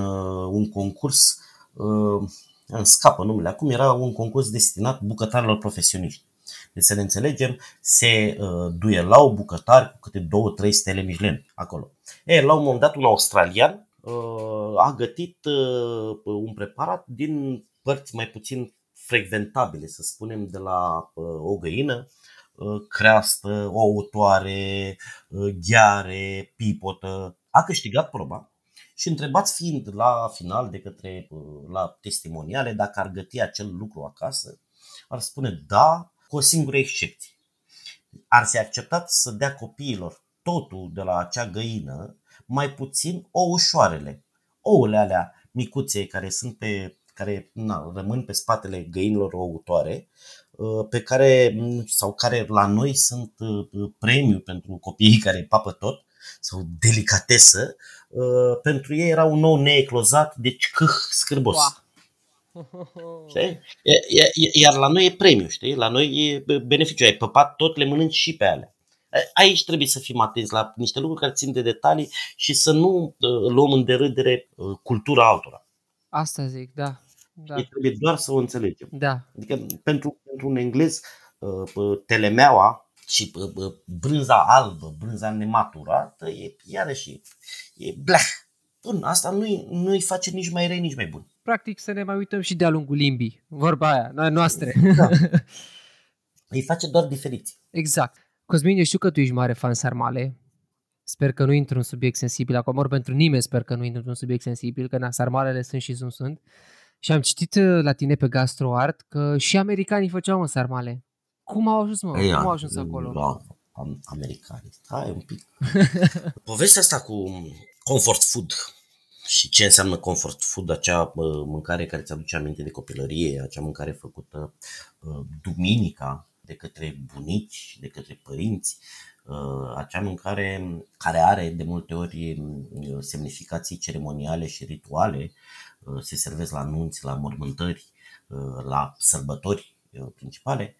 un concurs, îmi scapă numele acum, era un concurs destinat bucătarilor profesioniști. Deci să ne înțelegem, se uh, duelau bucătari cu câte două trei stele Michelin acolo. E, la un moment dat un australian uh, a gătit uh, un preparat din părți mai puțin frecventabile, să spunem, de la uh, o găină, uh, creastă, ouătoare, uh, gheare, pipotă. A câștigat proba și întrebați fiind la final de către uh, la testimoniale dacă ar găti acel lucru acasă, ar spune da, cu o singură excepție. Ar fi acceptat să dea copiilor totul de la acea găină, mai puțin ouășoarele. Ouăle alea micuțe care, sunt pe, care na, rămân pe spatele găinilor ouătoare, pe care, sau care la noi sunt premiu pentru copiii care papă tot, sau delicatesă, pentru ei era un ou neeclozat, deci câh scârbos. Wow. Știi? Iar la noi e premiu, știi? La noi e beneficiu, ai păpat tot, le mănânci și pe alea. Aici trebuie să fim atenți la niște lucruri care țin de detalii și să nu luăm în derâdere cultura altora. Asta zic, da, da. Trebuie doar să o înțelegem, da. Adică pentru, pentru un englez telemeaua și brânza albă, brânza nematurată e iarăși e bleh. Bun, asta nu-i, nu-i face nici mai rei, nici mai bun. Practic să ne mai uităm și de-a lungul limbii, vorba aia, noi noastre. Da. Îi face doar diferiți. Exact. Cosmin, eu știu că tu ești mare fan sarmale. Sper că nu intru în subiect sensibil acum, ori pentru nimeni sper că nu intru în subiect sensibil, că na, sarmalele sunt și sunt sunt. Și am citit la tine pe Gastroart că și americanii făceau în sarmale. Cum au ajuns, mă? Ei, Cum au ajuns acolo? Da, am, americani. Hai un pic. Povestea asta cu comfort food. Și ce înseamnă comfort food, acea mâncare care îți aduce aminte de copilărie, acea mâncare făcută duminica de către bunici, de către părinți, acea mâncare care are de multe ori semnificații ceremoniale și rituale, se servesc la nunți, la mormântări, la sărbători principale.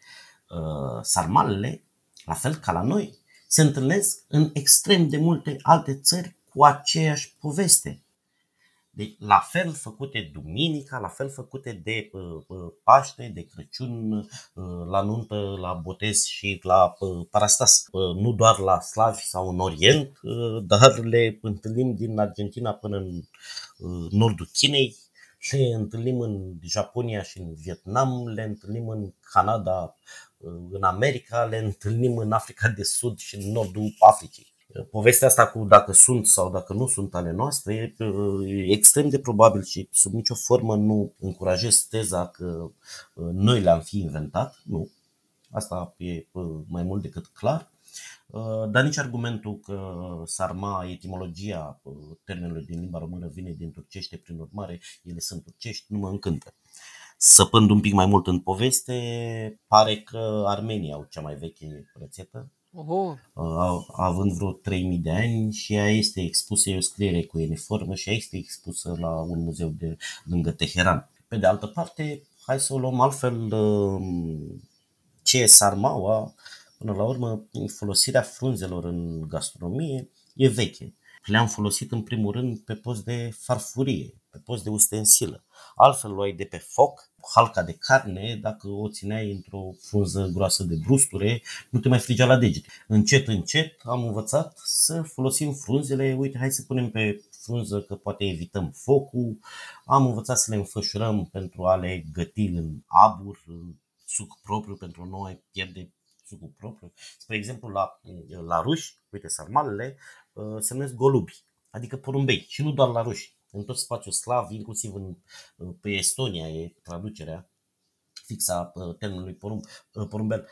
Sarmalele, la fel ca la noi, se întâlnesc în extrem de multe alte țări cu aceeași poveste. Deci, la fel făcute duminica, la fel făcute de uh, Paște, de Crăciun, uh, la nuntă, la botez și la uh, parastas. Uh, nu doar la slavi sau în Orient, uh, dar le întâlnim din Argentina până în uh, nordul Chinei, le întâlnim în Japonia și în Vietnam, le întâlnim în Canada, uh, în America, le întâlnim în Africa de Sud și în nordul Africii. Povestea asta cu dacă sunt sau dacă nu sunt ale noastre e extrem de probabil și sub nicio formă nu încurajez teza că noi le-am fi inventat, nu, asta e mai mult decât clar, dar nici argumentul că sarma, etimologia termenului din limba română vine din turcește, prin urmare ele sunt turcești, nu mă încântă. Săpând un pic mai mult în poveste, pare că armenii au cea mai veche rețetă. Oho. Având vreo trei mii de ani și ea este expusă, e o scriere cu uniformă și ea este expusă la un muzeu de lângă Teheran. Pe de altă parte, hai să o luăm altfel, ce e sarmaua, până la urmă folosirea frunzelor în gastronomie e veche. Le-am folosit în primul rând pe post de farfurie, pe post de ustensilă. Altfel luai de pe foc halca de carne, dacă o țineai într-o frunză groasă de brusture, nu te mai frigea la degete. Încet, încet am învățat să folosim frunzele, uite, hai să punem pe frunză că poate evităm focul. Am învățat să le înfășurăm pentru a le găti în abur, în suc propriu, pentru a nu mai pierde sucul propriu. Spre exemplu, la, la ruși, uite, sarmalele se numesc golubi, adică porumbei, și nu doar la ruși. În tot spațiul slav, inclusiv în, pe Estonia e traducerea fixa termenului porumb, porumbel.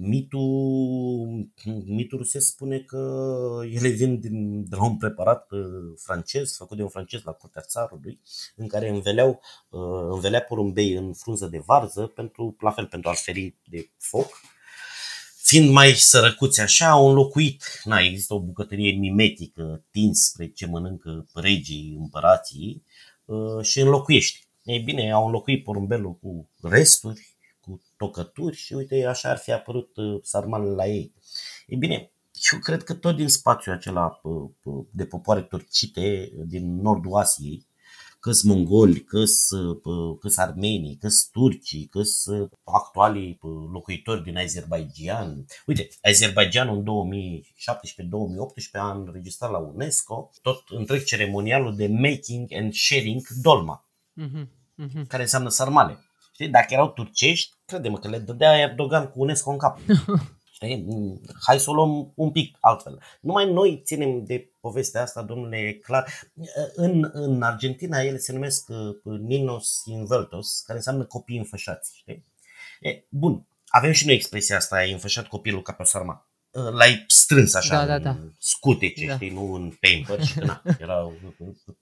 Mitul, mitul rusesc spune că ele vin din, de la un preparat francez, făcut de un francez la curtea țarului, în care înveleau, învelea porumbei în frunză de varză, pentru, la fel pentru a-l feri de foc. fiind mai sărăcuți așa, au înlocuit, na, există o bucătărie mimetică, tins spre ce mănâncă regii, împărații, și înlocuiești. Ei bine, au înlocuit porumbelul cu resturi, cu tocături și uite, așa ar fi apărut sarmalele la ei. Ei bine, eu cred că tot din spațiul acela de popoare turcite din nordul Asiei, că-s mongoli, că-s armenii, că-s turcii, că-s actualii locuitori din Azerbaidjan. Uite, Azerbaidjanul în două mii șaptesprezece două mii optsprezece a înregistrat la UNESCO tot întreg ceremonialul de making and sharing dolma, mm-hmm. Mm-hmm. care înseamnă sarmale. Știi, dacă erau turcești, crede-mă că le dădea Erdogan cu UNESCO în cap. Știi? Hai să o luăm un pic altfel. Numai noi ținem de povestea asta, domnule, e clar. În, în Argentina ele se numesc ninos inveltos, care înseamnă copii înfășați. Știi? E, bun, avem și noi expresia asta, ai înfășat copilul ca pe o sarma. L-ai strâns așa, da, da, da. În scutece, da. Știi, nu în paper, și că na, erau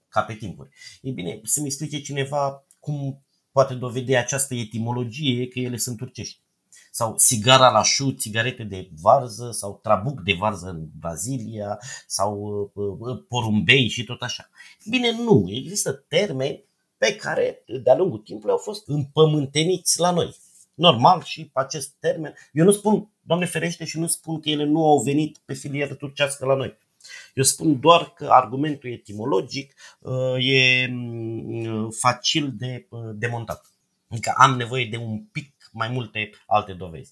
ca pe timpuri. Ei bine, să-mi explice cineva cum poate dovedi această etimologie că ele sunt turcești. Sau sigara la șu, țigarete de varză, sau trabuc de varză în Brazilia, sau porumbei și tot așa. Bine, nu, există termeni pe care de-a lungul timpului au fost împământeniți la noi. Normal și pe acest termen. Eu nu spun, Doamne ferește, și nu spun că ele nu au venit pe filieră turcească la noi. Eu spun doar că argumentul etimologic e facil de demontat. Adică am nevoie de un pic mai multe alte dovezi.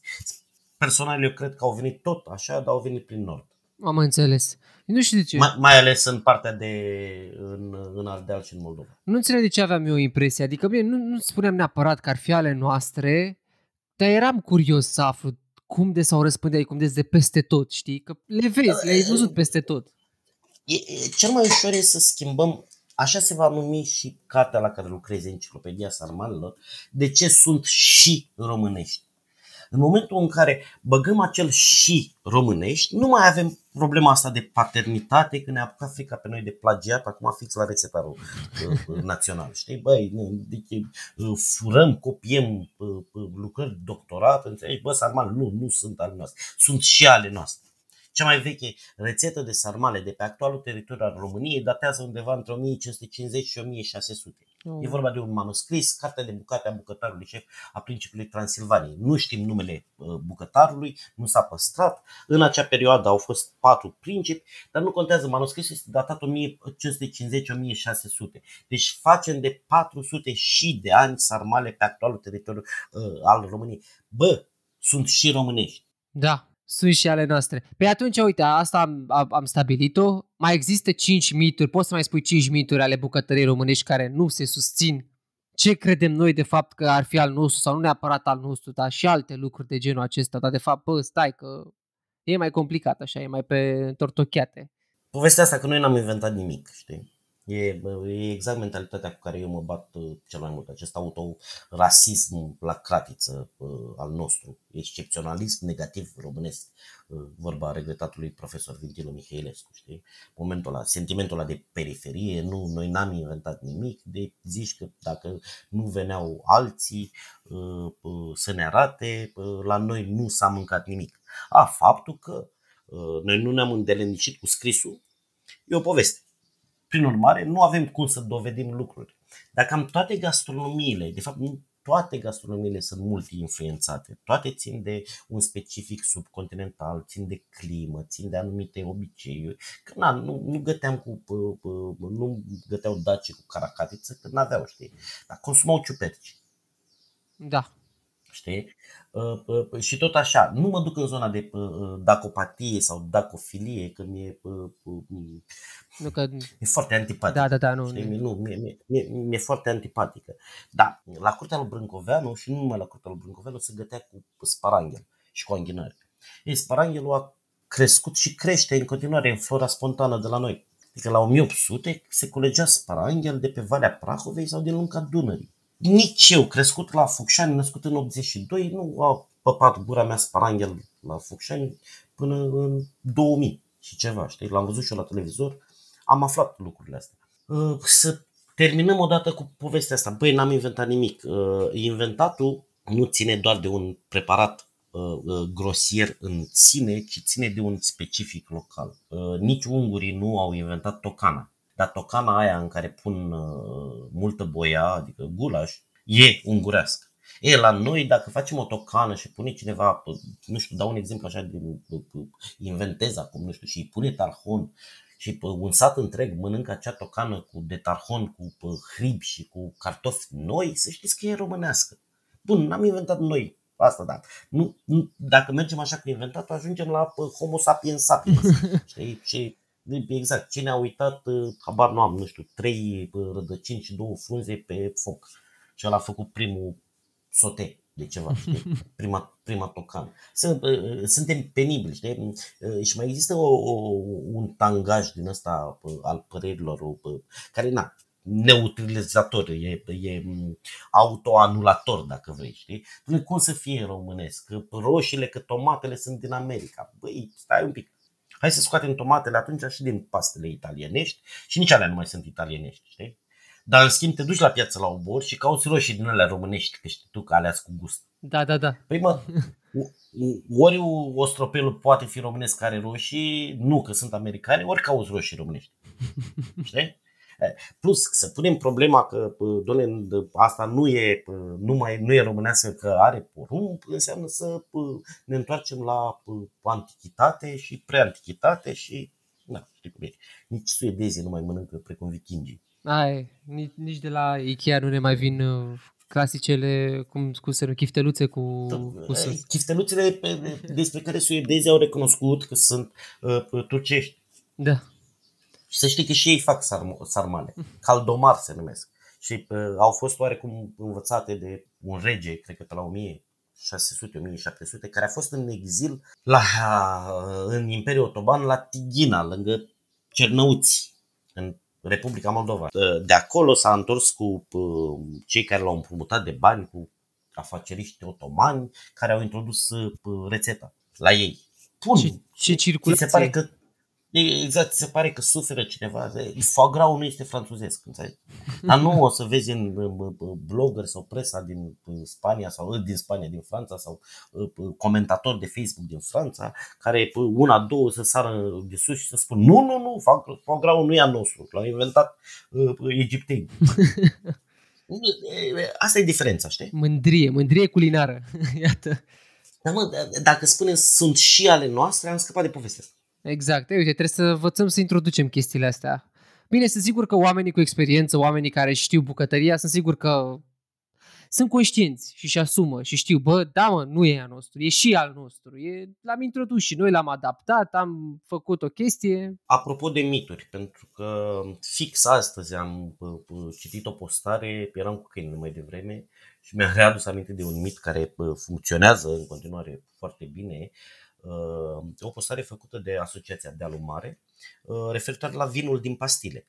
Personal, eu cred că au venit tot așa, dar au venit prin nord. Am înțeles. Nu știu de ce. Mai, mai ales în partea de în, în Ardeal și în Moldova. Nu înțeleg de ce aveam eu impresia. Adică, bine, nu, nu spuneam neapărat că ar fi ale noastre, dar eram curios să aflu cum de s-au răspândit, cum de de peste tot, știi? Că le vezi, le-ai văzut peste tot. E, e, cel mai ușor e să schimbăm. Așa se va numi și cartea la care lucrez, Enciclopedia Sarmalelor, de ce sunt și românești. În momentul în care băgăm acel și românești, nu mai avem problema asta de paternitate, că ne-a apucat frica pe noi de plagiat, acum fix la rețetarul uh, național. Știi, băi, uh, furăm, copiem uh, lucrări doctorat, înțelegi, bă, sarmale, nu, nu sunt ale noastre, sunt și ale noastre. Cea mai veche rețetă de sarmale de pe actualul teritoriu al României datează undeva între o mie cinci sute cincizeci și o mie șase sute. Mm. E vorba de un manuscris, cartea de bucate a bucătarului șef a principului Transilvaniei. Nu știm numele bucătarului, nu s-a păstrat. În acea perioadă au fost patru principi, dar nu contează, manuscrisul este datat o mie cinci sute cincizeci - o mie șase sute. Deci facem de patru sute și de ani sarmale pe actualul teritoriu uh, al României. Bă, sunt și românești. Da. Sunt și ale noastre. Păi atunci, uite, asta am, am, am stabilit-o. Mai există cinci mituri, poți să mai spui cinci mituri ale bucătăriei românești care nu se susțin. Ce credem noi de fapt că ar fi al nostru sau nu neapărat al nostru, dar și alte lucruri de genul acesta. Dar de fapt, bă, stai că e mai complicat așa, e mai pe tortocheate. Povestea asta că noi n-am inventat nimic, știi? E, e exact mentalitatea cu care eu mă bat cel mai mult, acest autorasism la cratiță al nostru, excepționalism negativ românesc, vorba regretatului profesor Vintilu Mihailescu, știi? Momentul ăla, sentimentul ăla de periferie, nu, noi n-am inventat nimic, de zici că dacă nu veneau alții să ne arate, la noi nu s-a mâncat nimic. A, faptul că noi nu ne-am îndelenicit cu scrisul e o poveste. Prin urmare, nu avem cum să dovedim lucruri. Dacă am toate gastronomiile, de fapt toate gastronomiile sunt multi-influențate, toate țin de un specific subcontinental, țin de climă, țin de anumite obiceiuri, că na, nu, nu găteam cu, nu găteau daci cu caracatiță, că n-aveau, știi, dar consumau ciuperci. Da. Știi? Uh, uh, și tot așa, nu mă duc în zona de uh, dacopatie sau dacofilie, că mi-e, uh, uh, nu, că... mi-e foarte antipatică. Da, da, da, nu, nu, mi-e, mi-e, mi-e foarte antipatică. Da, la curtea lui Brâncoveanu și nu numai la curtea lui Brâncoveanu se gătea cu sparanghel și cu anghinări. Ei, sparanghelul a crescut și crește în continuare în flora spontană de la noi. Adică la o mie opt sute se culegea sparanghel de pe Valea Prahovei sau din lunga Dunării. Nici eu, crescut la Focșani, născut în optzeci și doi, nu a păpat gura mea sparanghel la Focșani până în două mii și ceva, știi? L-am văzut și eu la televizor, am aflat lucrurile astea. Să terminăm odată cu povestea asta. Băi, n-am inventat nimic. Inventatul nu ține doar de un preparat grosier în sine, ci ține de un specific local. Nici ungurii nu au inventat tocana, dar tocana aia în care pun multă boia, adică gulaș, e ungurească. E, la noi, dacă facem o tocană și pune cineva, nu știu, dau un exemplu așa de inventez acum, nu știu, și îi pune tarhon și un sat întreg mănâncă acea tocană cu de tarhon, cu hribi și cu cartofi noi, să știți că e românească. Bun, n-am inventat noi asta, da. Nu, nu, dacă mergem așa cu inventatul, ajungem la Homo sapiens sapiens. Știi? Și exact, cine a uitat, habar nu am, nu știu, trei rădăcini și două frunze pe foc. Și ăla a făcut primul sote de ceva, știi? Prima, prima tocană. Suntem penibili, știi? Și mai există o, o, un tangaj din ăsta al părerilor, care na, neutralizator, e, e autoanulator, dacă vrei, știi? Până cum să fie românesc? Că roșiile, că tomatele sunt din America. Băi, stai un pic. Hai să scoatem tomatele atunci și din pastele italienești și nici alea nu mai sunt italienești, știi? Dar în schimb te duci la piață la Obor și cauți roșii din alea românești, că știi tu că alea cu gust. Da, da, da. Păi mă, ori ostropelul poate fi românesc care are roșii, nu că sunt americane, ori cauți roșii românești. Știi? Plus să punem problema că doamne, asta nu e, nu mai, nu e românească că are porumb, înseamnă să ne întoarcem la antichitate și preantichitate și na, știi cum e. Nici suedezii nu mai mănâncă precum vikingii. Ai, nici de la Ikea nu ne mai vin clasicele, cum scuze, chifteluțe cu, cu sos. Chifteluțele despre care suedezii au recunoscut că sunt uh, turcești. Da. Și să știi că și ei fac sarmale, caldomar se numesc. Și uh, au fost oarecum învățate de un rege, cred că pe la o mie șase sute - o mie șapte sute, care a fost în exil la, uh, în Imperiul Otoman la Tighina, lângă Cernăuți, în Republica Moldova. De acolo s-a întors cu cei care l-au împrumutat de bani, cu afaceriști otomani care au introdus rețeta la ei. Bun. Ce, ce circulație? Se pare că, exact, se pare că suferă cineva. Foie gras nu este franțuzesc, înțelegi? Dar nu o să vezi în blogger sau presa din Spania sau din Spania, din Franța sau comentator de Facebook din Franța care una, două să sară de sus și să spun nu, nu, nu, foie gras nu e al nostru, l-au inventat egiptenii. Asta e diferența, știi? Mândrie, mândrie culinară, iată. Dar mă, dacă spunem sunt și ale noastre, am scăpat de povestea asta. Exact, e, uite, trebuie să învățăm să introducem chestiile astea. Bine, sunt sigur că oamenii cu experiență, oamenii care știu bucătăria, sunt sigur că sunt conștienți și își asumă și știu, bă, da mă, nu e al nostru, e și al nostru, e, l-am introdus și noi, l-am adaptat, am făcut o chestie. Apropo de mituri, pentru că fix astăzi am citit o postare, eram cu câinele mai devreme și mi-am readus aminte de un mit care funcționează în continuare foarte bine. O postare făcută de Asociația Dealul Mare referitoare la vinul din pastile.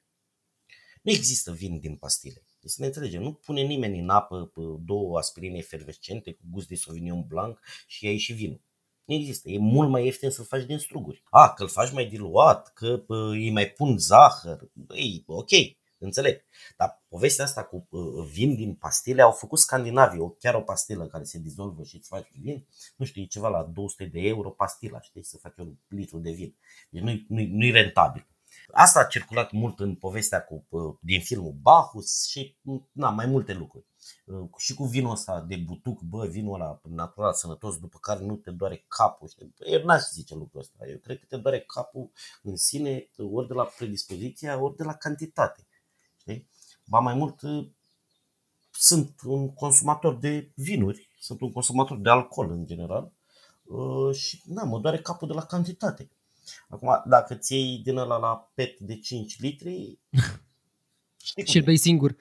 Nu există vin din pastile. Deci să ne înțelegem, nu pune nimeni în apă două aspirine efervescente cu gust de Sauvignon Blanc și ai și vinul. Nu există. E mult mai ieftin să-l faci din struguri. A, că-l faci mai diluat, că îi mai pun zahăr. Băi, ok, înțeleg. Dar povestea asta cu vin din pastile au făcut scandinavii, chiar o pastilă care se dizolvă și îți faci vin, nu știu, e ceva la două sute de euro pastila, știi, să faci un litru de vin. Deci nu-i, nu-i, nu-i rentabil. Asta a circulat mult în povestea cu, din filmul Bacchus și na, mai multe lucruri. Și cu vinul ăsta de butuc, bă, vinul ăla natural, sănătos, după care nu te doare capul. Eu n-aș zice lucrul ăsta. Eu cred că te doare capul în sine ori de la predispoziție, ori de la cantitate. Știi? Ba mai mult, sunt un consumator de vinuri, sunt un consumator de alcool în general și na, mă doare capul de la cantitate. Acum, dacă ți iei din ăla la pet de cinci litri, știi cum și îl bei singur.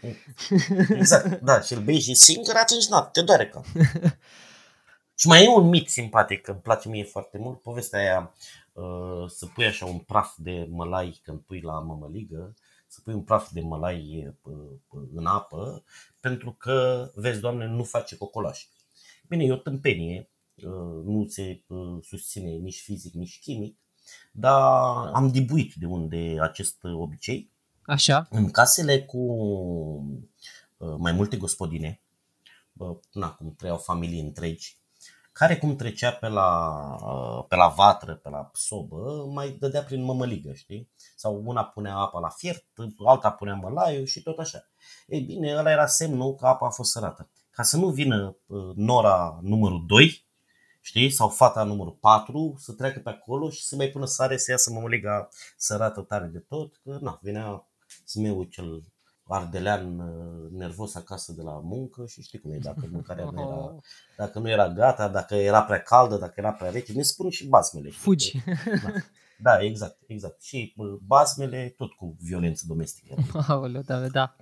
Exact, da, și îl bei și singur, atunci na, te doare capul. Și mai e un mit simpatic, că îmi place mie foarte mult, povestea aia să pui așa un praf de mălai când pui la mămăligă, să pui un praf de mălai în apă, pentru că, vezi, Doamne, nu face cocolaș. Bine, e o tâmpenie, nu se susține nici fizic, nici chimic, dar am dibuit de unde acest obicei. Așa. În casele cu mai multe gospodine, na, cum trăiau familii întregi, care cum trecea pe la, pe la vatră, pe la sobă, mai dădea prin mămăligă, știi? Sau una punea apa la fiert, alta punea mălaiul și tot așa. Ei bine, ăla era semnul că apa a fost sărată. Ca să nu vină nora numărul doi, știi, sau fata numărul patru, să treacă pe acolo și să mai pună sare, să iasă mămăliga sărată tare de tot, că na, venea smeul cel ardelean nervos acasă de la muncă și știi cum e, dacă mâncarea nu era, dacă nu era gata, dacă era prea caldă, dacă era prea rece, ne spun și basmele. Fugi. Da, da, exact, exact. Și basmele tot cu violență domestică. Aoleu, da, da.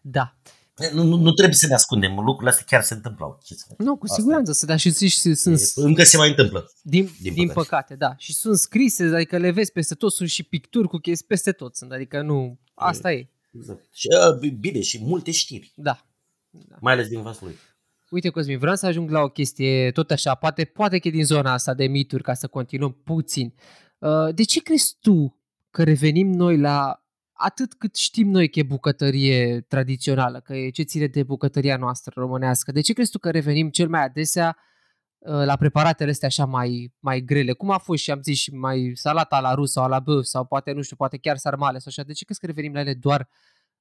Da. Nu, nu, nu trebuie să ne ascundem, lucrurile astea chiar se întâmplau. Nu, cu siguranță, să da, și, și, și sunt... Încă se mai întâmplă. Din, din, din păcate. păcate, da. Și sunt scrise, adică le vezi peste tot, sunt și picturi cu chestii peste tot, sunt, adică nu, asta e. e. Exact. Și, bine, și multe știri. Da. da. Mai ales din Vaslui. Uite, Cosmin, vreau să ajung la o chestie tot așa, poate, poate că din zona asta de mituri, ca să continuăm puțin. De ce crezi tu că revenim noi la... atât cât știm noi că e bucătărie tradițională, că e ce ține de bucătăria noastră românească, de ce crezi tu că revenim cel mai adesea la preparatele astea așa mai, mai grele? Cum a fost și am zis și mai salata la rus sau la băf sau poate, nu știu, poate chiar sarmale sau așa, de ce crezi că revenim la ele doar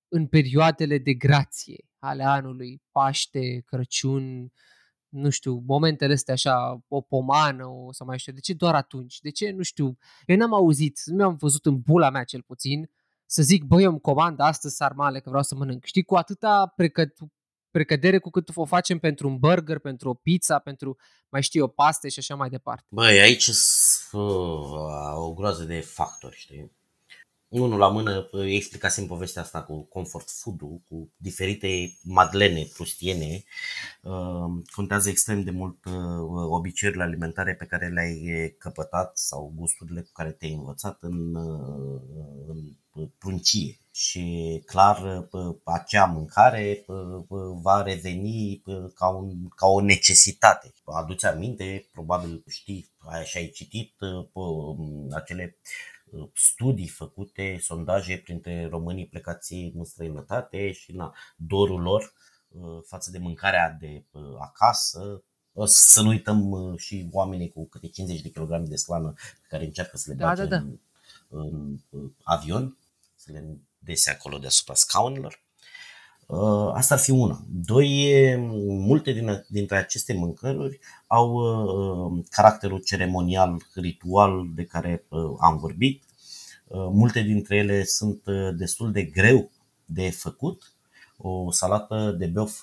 în perioadele de grație ale anului, Paște, Crăciun, nu știu, momentele astea așa, o pomană sau mai știu, de ce doar atunci? De ce, nu știu, eu n-am auzit, nu mi-am văzut în bula mea cel puțin, să zic, băi, eu îmi comand astăzi sarmale, că vreau să mănânc. Știi, cu atâta precă- precădere cu cât o facem pentru un burger, pentru o pizza, pentru, mai știu, o paste și așa mai departe. Băi, aici o groază de factori, știi? Unul la mână, explicasem povestea asta cu comfort food-ul, cu diferite madlene prustiene. Contează extrem de mult obiceiurile alimentare pe care le-ai căpătat sau gusturile cu care te-ai învățat în... în pruncie și clar acea mâncare va reveni ca, un, ca o necesitate. Aduți aminte, probabil știi, așa ai citit acele studii făcute, sondaje printre românii plecați în străinătate și na, dorul lor față de mâncarea de acasă. Să nu uităm și oamenii cu câte cincizeci de kilograme de slană pe care încearcă să le da, bage da, da. În, în avion, să le dese acolo deasupra scaunelor. Asta ar fi una. Doi, multe dintre aceste mâncăruri au caracterul ceremonial, ritual de care am vorbit. Multe dintre ele sunt destul de greu de făcut. O salată de băf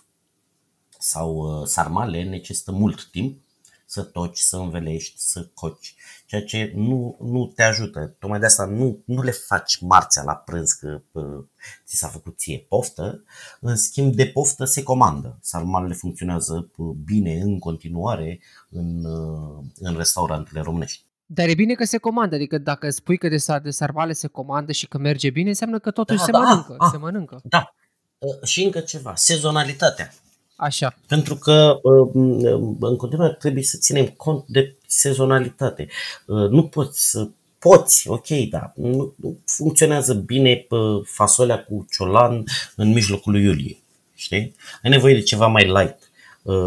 sau sarmale necesită mult timp să toci, să învelești, să coci, ceea ce nu, nu te ajută. Tocmai de asta nu, nu le faci marțea la prânz că pă, ți s-a făcut ție poftă. În schimb, de poftă se comandă. Sarmalele funcționează bine în continuare în, în restaurantele românești. Dar e bine că se comandă, adică dacă spui că de, sar, de sarmale se comandă și că merge bine, înseamnă că totuși da, se, da, mănâncă, a, se mănâncă. Da, și încă ceva, sezonalitatea. Așa. Pentru că în continuare trebuie să ținem cont de sezonalitate. Nu poți să poți, ok, dar nu funcționează bine fasolea cu ciolan în mijlocul lui iulie, știi? Ai nevoie de ceva mai light.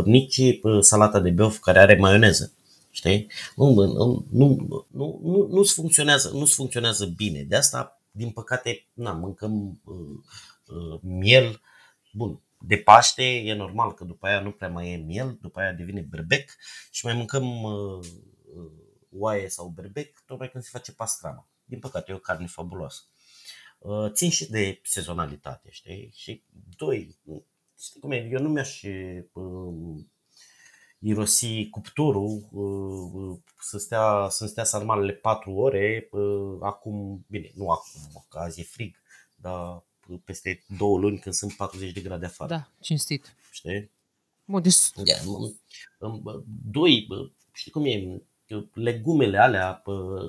Nici salata de băf care are maioneză, știi? Nu nu nu nu nu funcționează, nu funcționează bine. De asta, din păcate, na, mâncăm miel. Bun. De Paște e normal că după aia nu prea mai e miel, după aia devine berbec și mai mâncăm uh, oaie sau berbec tocmai când se face pastrama. Din păcate e o carne fabuloasă. Uh, țin și de sezonalitate, știi? Și doi, știi cum e, eu nu mi-aș uh, irosi cuptorul uh, să stea, să stea sarmalele patru ore, uh, acum, bine, nu acum, că azi e frig, dar... peste două luni când sunt patruzeci de grade afară. Da, cinstit. Știi? Modest. Doi, știi cum e, legumele alea,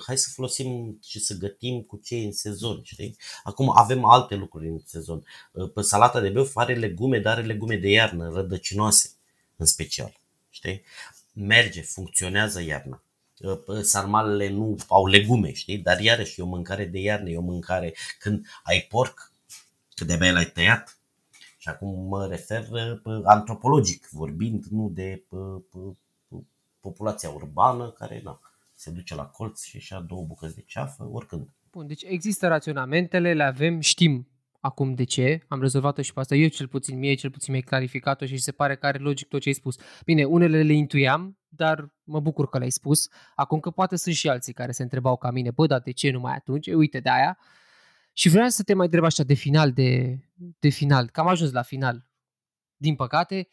hai să folosim și să gătim cu ce e în sezon, știi? Acum avem alte lucruri în sezon. Salata de băf are legume, dar are legume de iarnă, rădăcinoase în special, știi? Merge, funcționează iarna. Sarmalele nu au legume, știi? Dar iarăși e o mâncare de iarnă, e o mâncare când ai porc, că de-abia l-ai tăiat. Și acum mă refer antropologic vorbind, nu de populația urbană care na, se duce la colț și își ia două bucăți de ceafă, oricând. Bun, deci există raționamentele, le avem, știm acum de ce, am rezolvat-o și pe asta, eu cel puțin mie, cel puțin mi-ai clarificat-o și se pare că are logic tot ce ai spus. Bine, unele le intuiam, dar mă bucur că le-ai spus, acum că poate sunt și alții care se întrebau ca mine, bă, dar de ce numai atunci, uite de aia. Și vreau să te mai întreb așa de final, de, de final, că am ajuns la final, din păcate,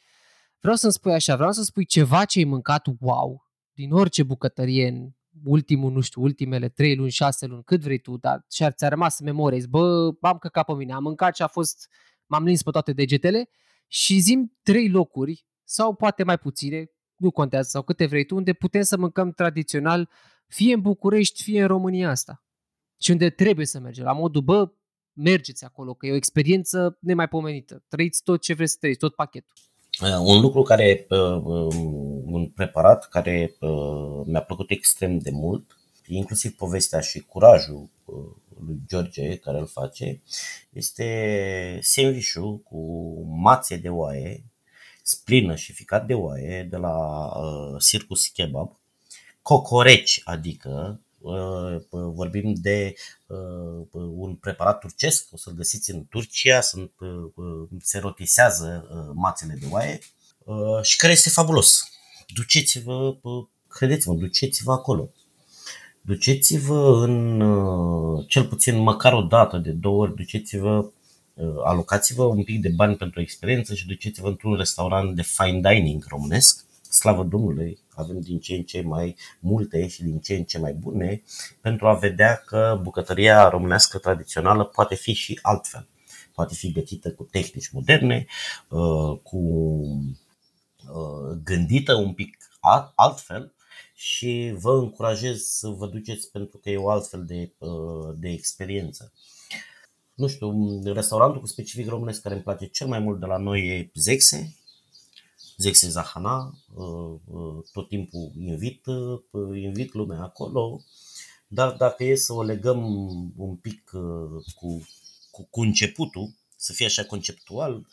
vreau să-mi spui așa, vreau să spui ceva ce ai mâncat, wow, din orice bucătărie în ultimul, nu știu, ultimele trei luni, șase luni, cât vrei tu, dar și-ar ți-a rămas să memorezi, bă, am căcat pe mine, am mâncat și a fost, m-am lins pe toate degetele și zi-mi trei locuri sau poate mai puține, nu contează, sau câte vrei tu, unde putem să mâncăm tradițional, fie în București, fie în România asta. Și unde trebuie să mergem, la modul, bă, mergeți acolo, că e o experiență nemaipomenită, trăiți tot ce vreți să trăiți, tot pachetul. Un lucru care, un preparat care mi-a plăcut extrem de mult, inclusiv povestea și curajul lui George care îl face, este sandwich-ul cu mațe de oaie, splină și ficat de oaie de la Circus Kebab, cocoreci, adică vorbim de un preparat turcesc, o să-l găsiți în Turcia, sunt, se rotisează mațele de oaie și care este fabulos. Duceți-vă, credeți-mă, duceți-vă acolo. Duceți-vă în cel puțin măcar o dată, de două ori, duceți-vă, alocați-vă un pic de bani pentru experiență și duceți-vă într-un restaurant de fine dining românesc. Slavă Domnului, avem din ce în ce mai multe și din ce în ce mai bune pentru a vedea că bucătăria românească tradițională poate fi și altfel. Poate fi gătită cu tehnici moderne, cu gândită un pic altfel și vă încurajez să vă duceți pentru că e o altfel de, de experiență. Nu știu, restaurantul cu specific românesc care îmi place cel mai mult de la noi e Pizexe. Zexe Zahana, tot timpul invit, invit lumea acolo, dar dacă e să o legăm un pic cu, cu, cu începutul, să fie așa conceptual,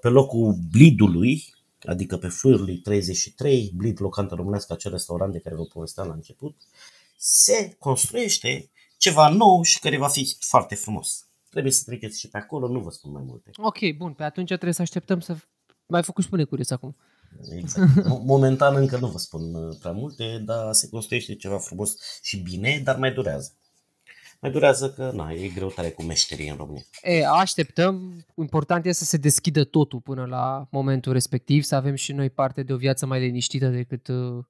pe locul Blidului, adică pe Fârlii treizeci și trei, Blid, locantă românească, acel restaurant de care vă povesteam la început, se construiește ceva nou și care va fi foarte frumos. Trebuie să treceți și pe acolo, nu vă spun mai multe. Ok, bun, pe atunci trebuie să așteptăm să... M-ai făcut și pune curios acum. Exact. Momentan încă nu vă spun prea multe, dar se construiește ceva frumos și bine, dar mai durează. Mai durează că na, e greutare cu meșterie în România. E, așteptăm. Important e să se deschidă totul până la momentul respectiv, să avem și noi parte de o viață mai liniștită decât uh,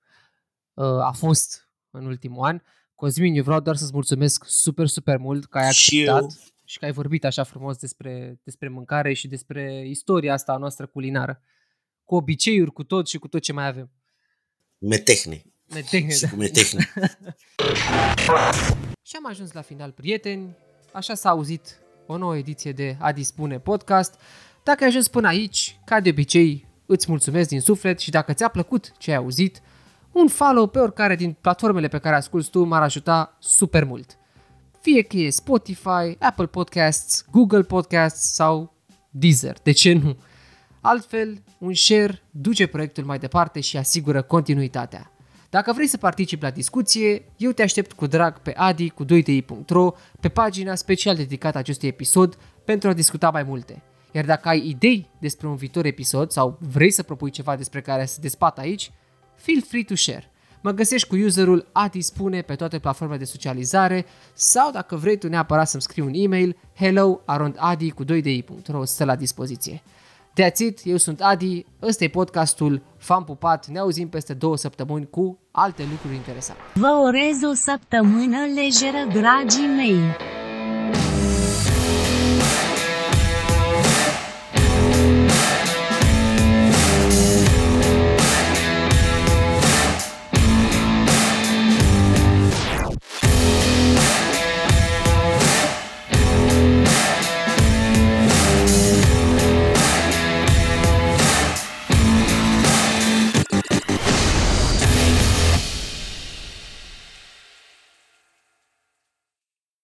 a fost în ultimul an. Cosmin, eu vreau doar să-ți mulțumesc super, super mult că ai acceptat. Și eu... și că ai vorbit așa frumos despre, despre mâncare și despre istoria asta a noastră culinară. Cu obiceiuri, cu tot și cu tot ce mai avem. Metehne. Metehne, da. Cu metehne. Și am ajuns la final, prieteni. Așa s-a auzit o nouă ediție de A Dispune Podcast. Dacă ai ajuns până aici, ca de obicei, îți mulțumesc din suflet și dacă ți-a plăcut ce ai auzit, un follow pe oricare din platformele pe care asculti tu m-ar ajuta super mult. Fie că e Spotify, Apple Podcasts, Google Podcasts sau Deezer, de ce nu? Altfel, un share duce proiectul mai departe și asigură continuitatea. Dacă vrei să participi la discuție, eu te aștept cu drag pe adi cu doi t i punct r o, pe pagina special dedicată acestui episod, pentru a discuta mai multe. Iar dacă ai idei despre un viitor episod sau vrei să propui ceva despre care să dezbat aici, feel free to share. Mă găsești cu userul adispune pe toate platformele de socializare sau dacă vrei tu neapărat să-mi scrii un e-mail hello arond adi cu doi d i punct r o stă la dispoziție. That's it, eu sunt Adi, ăsta e podcastul, v-am pupat, ne auzim peste două săptămâni cu alte lucruri interesante. Vă urez o săptămână lejeră, dragii mei!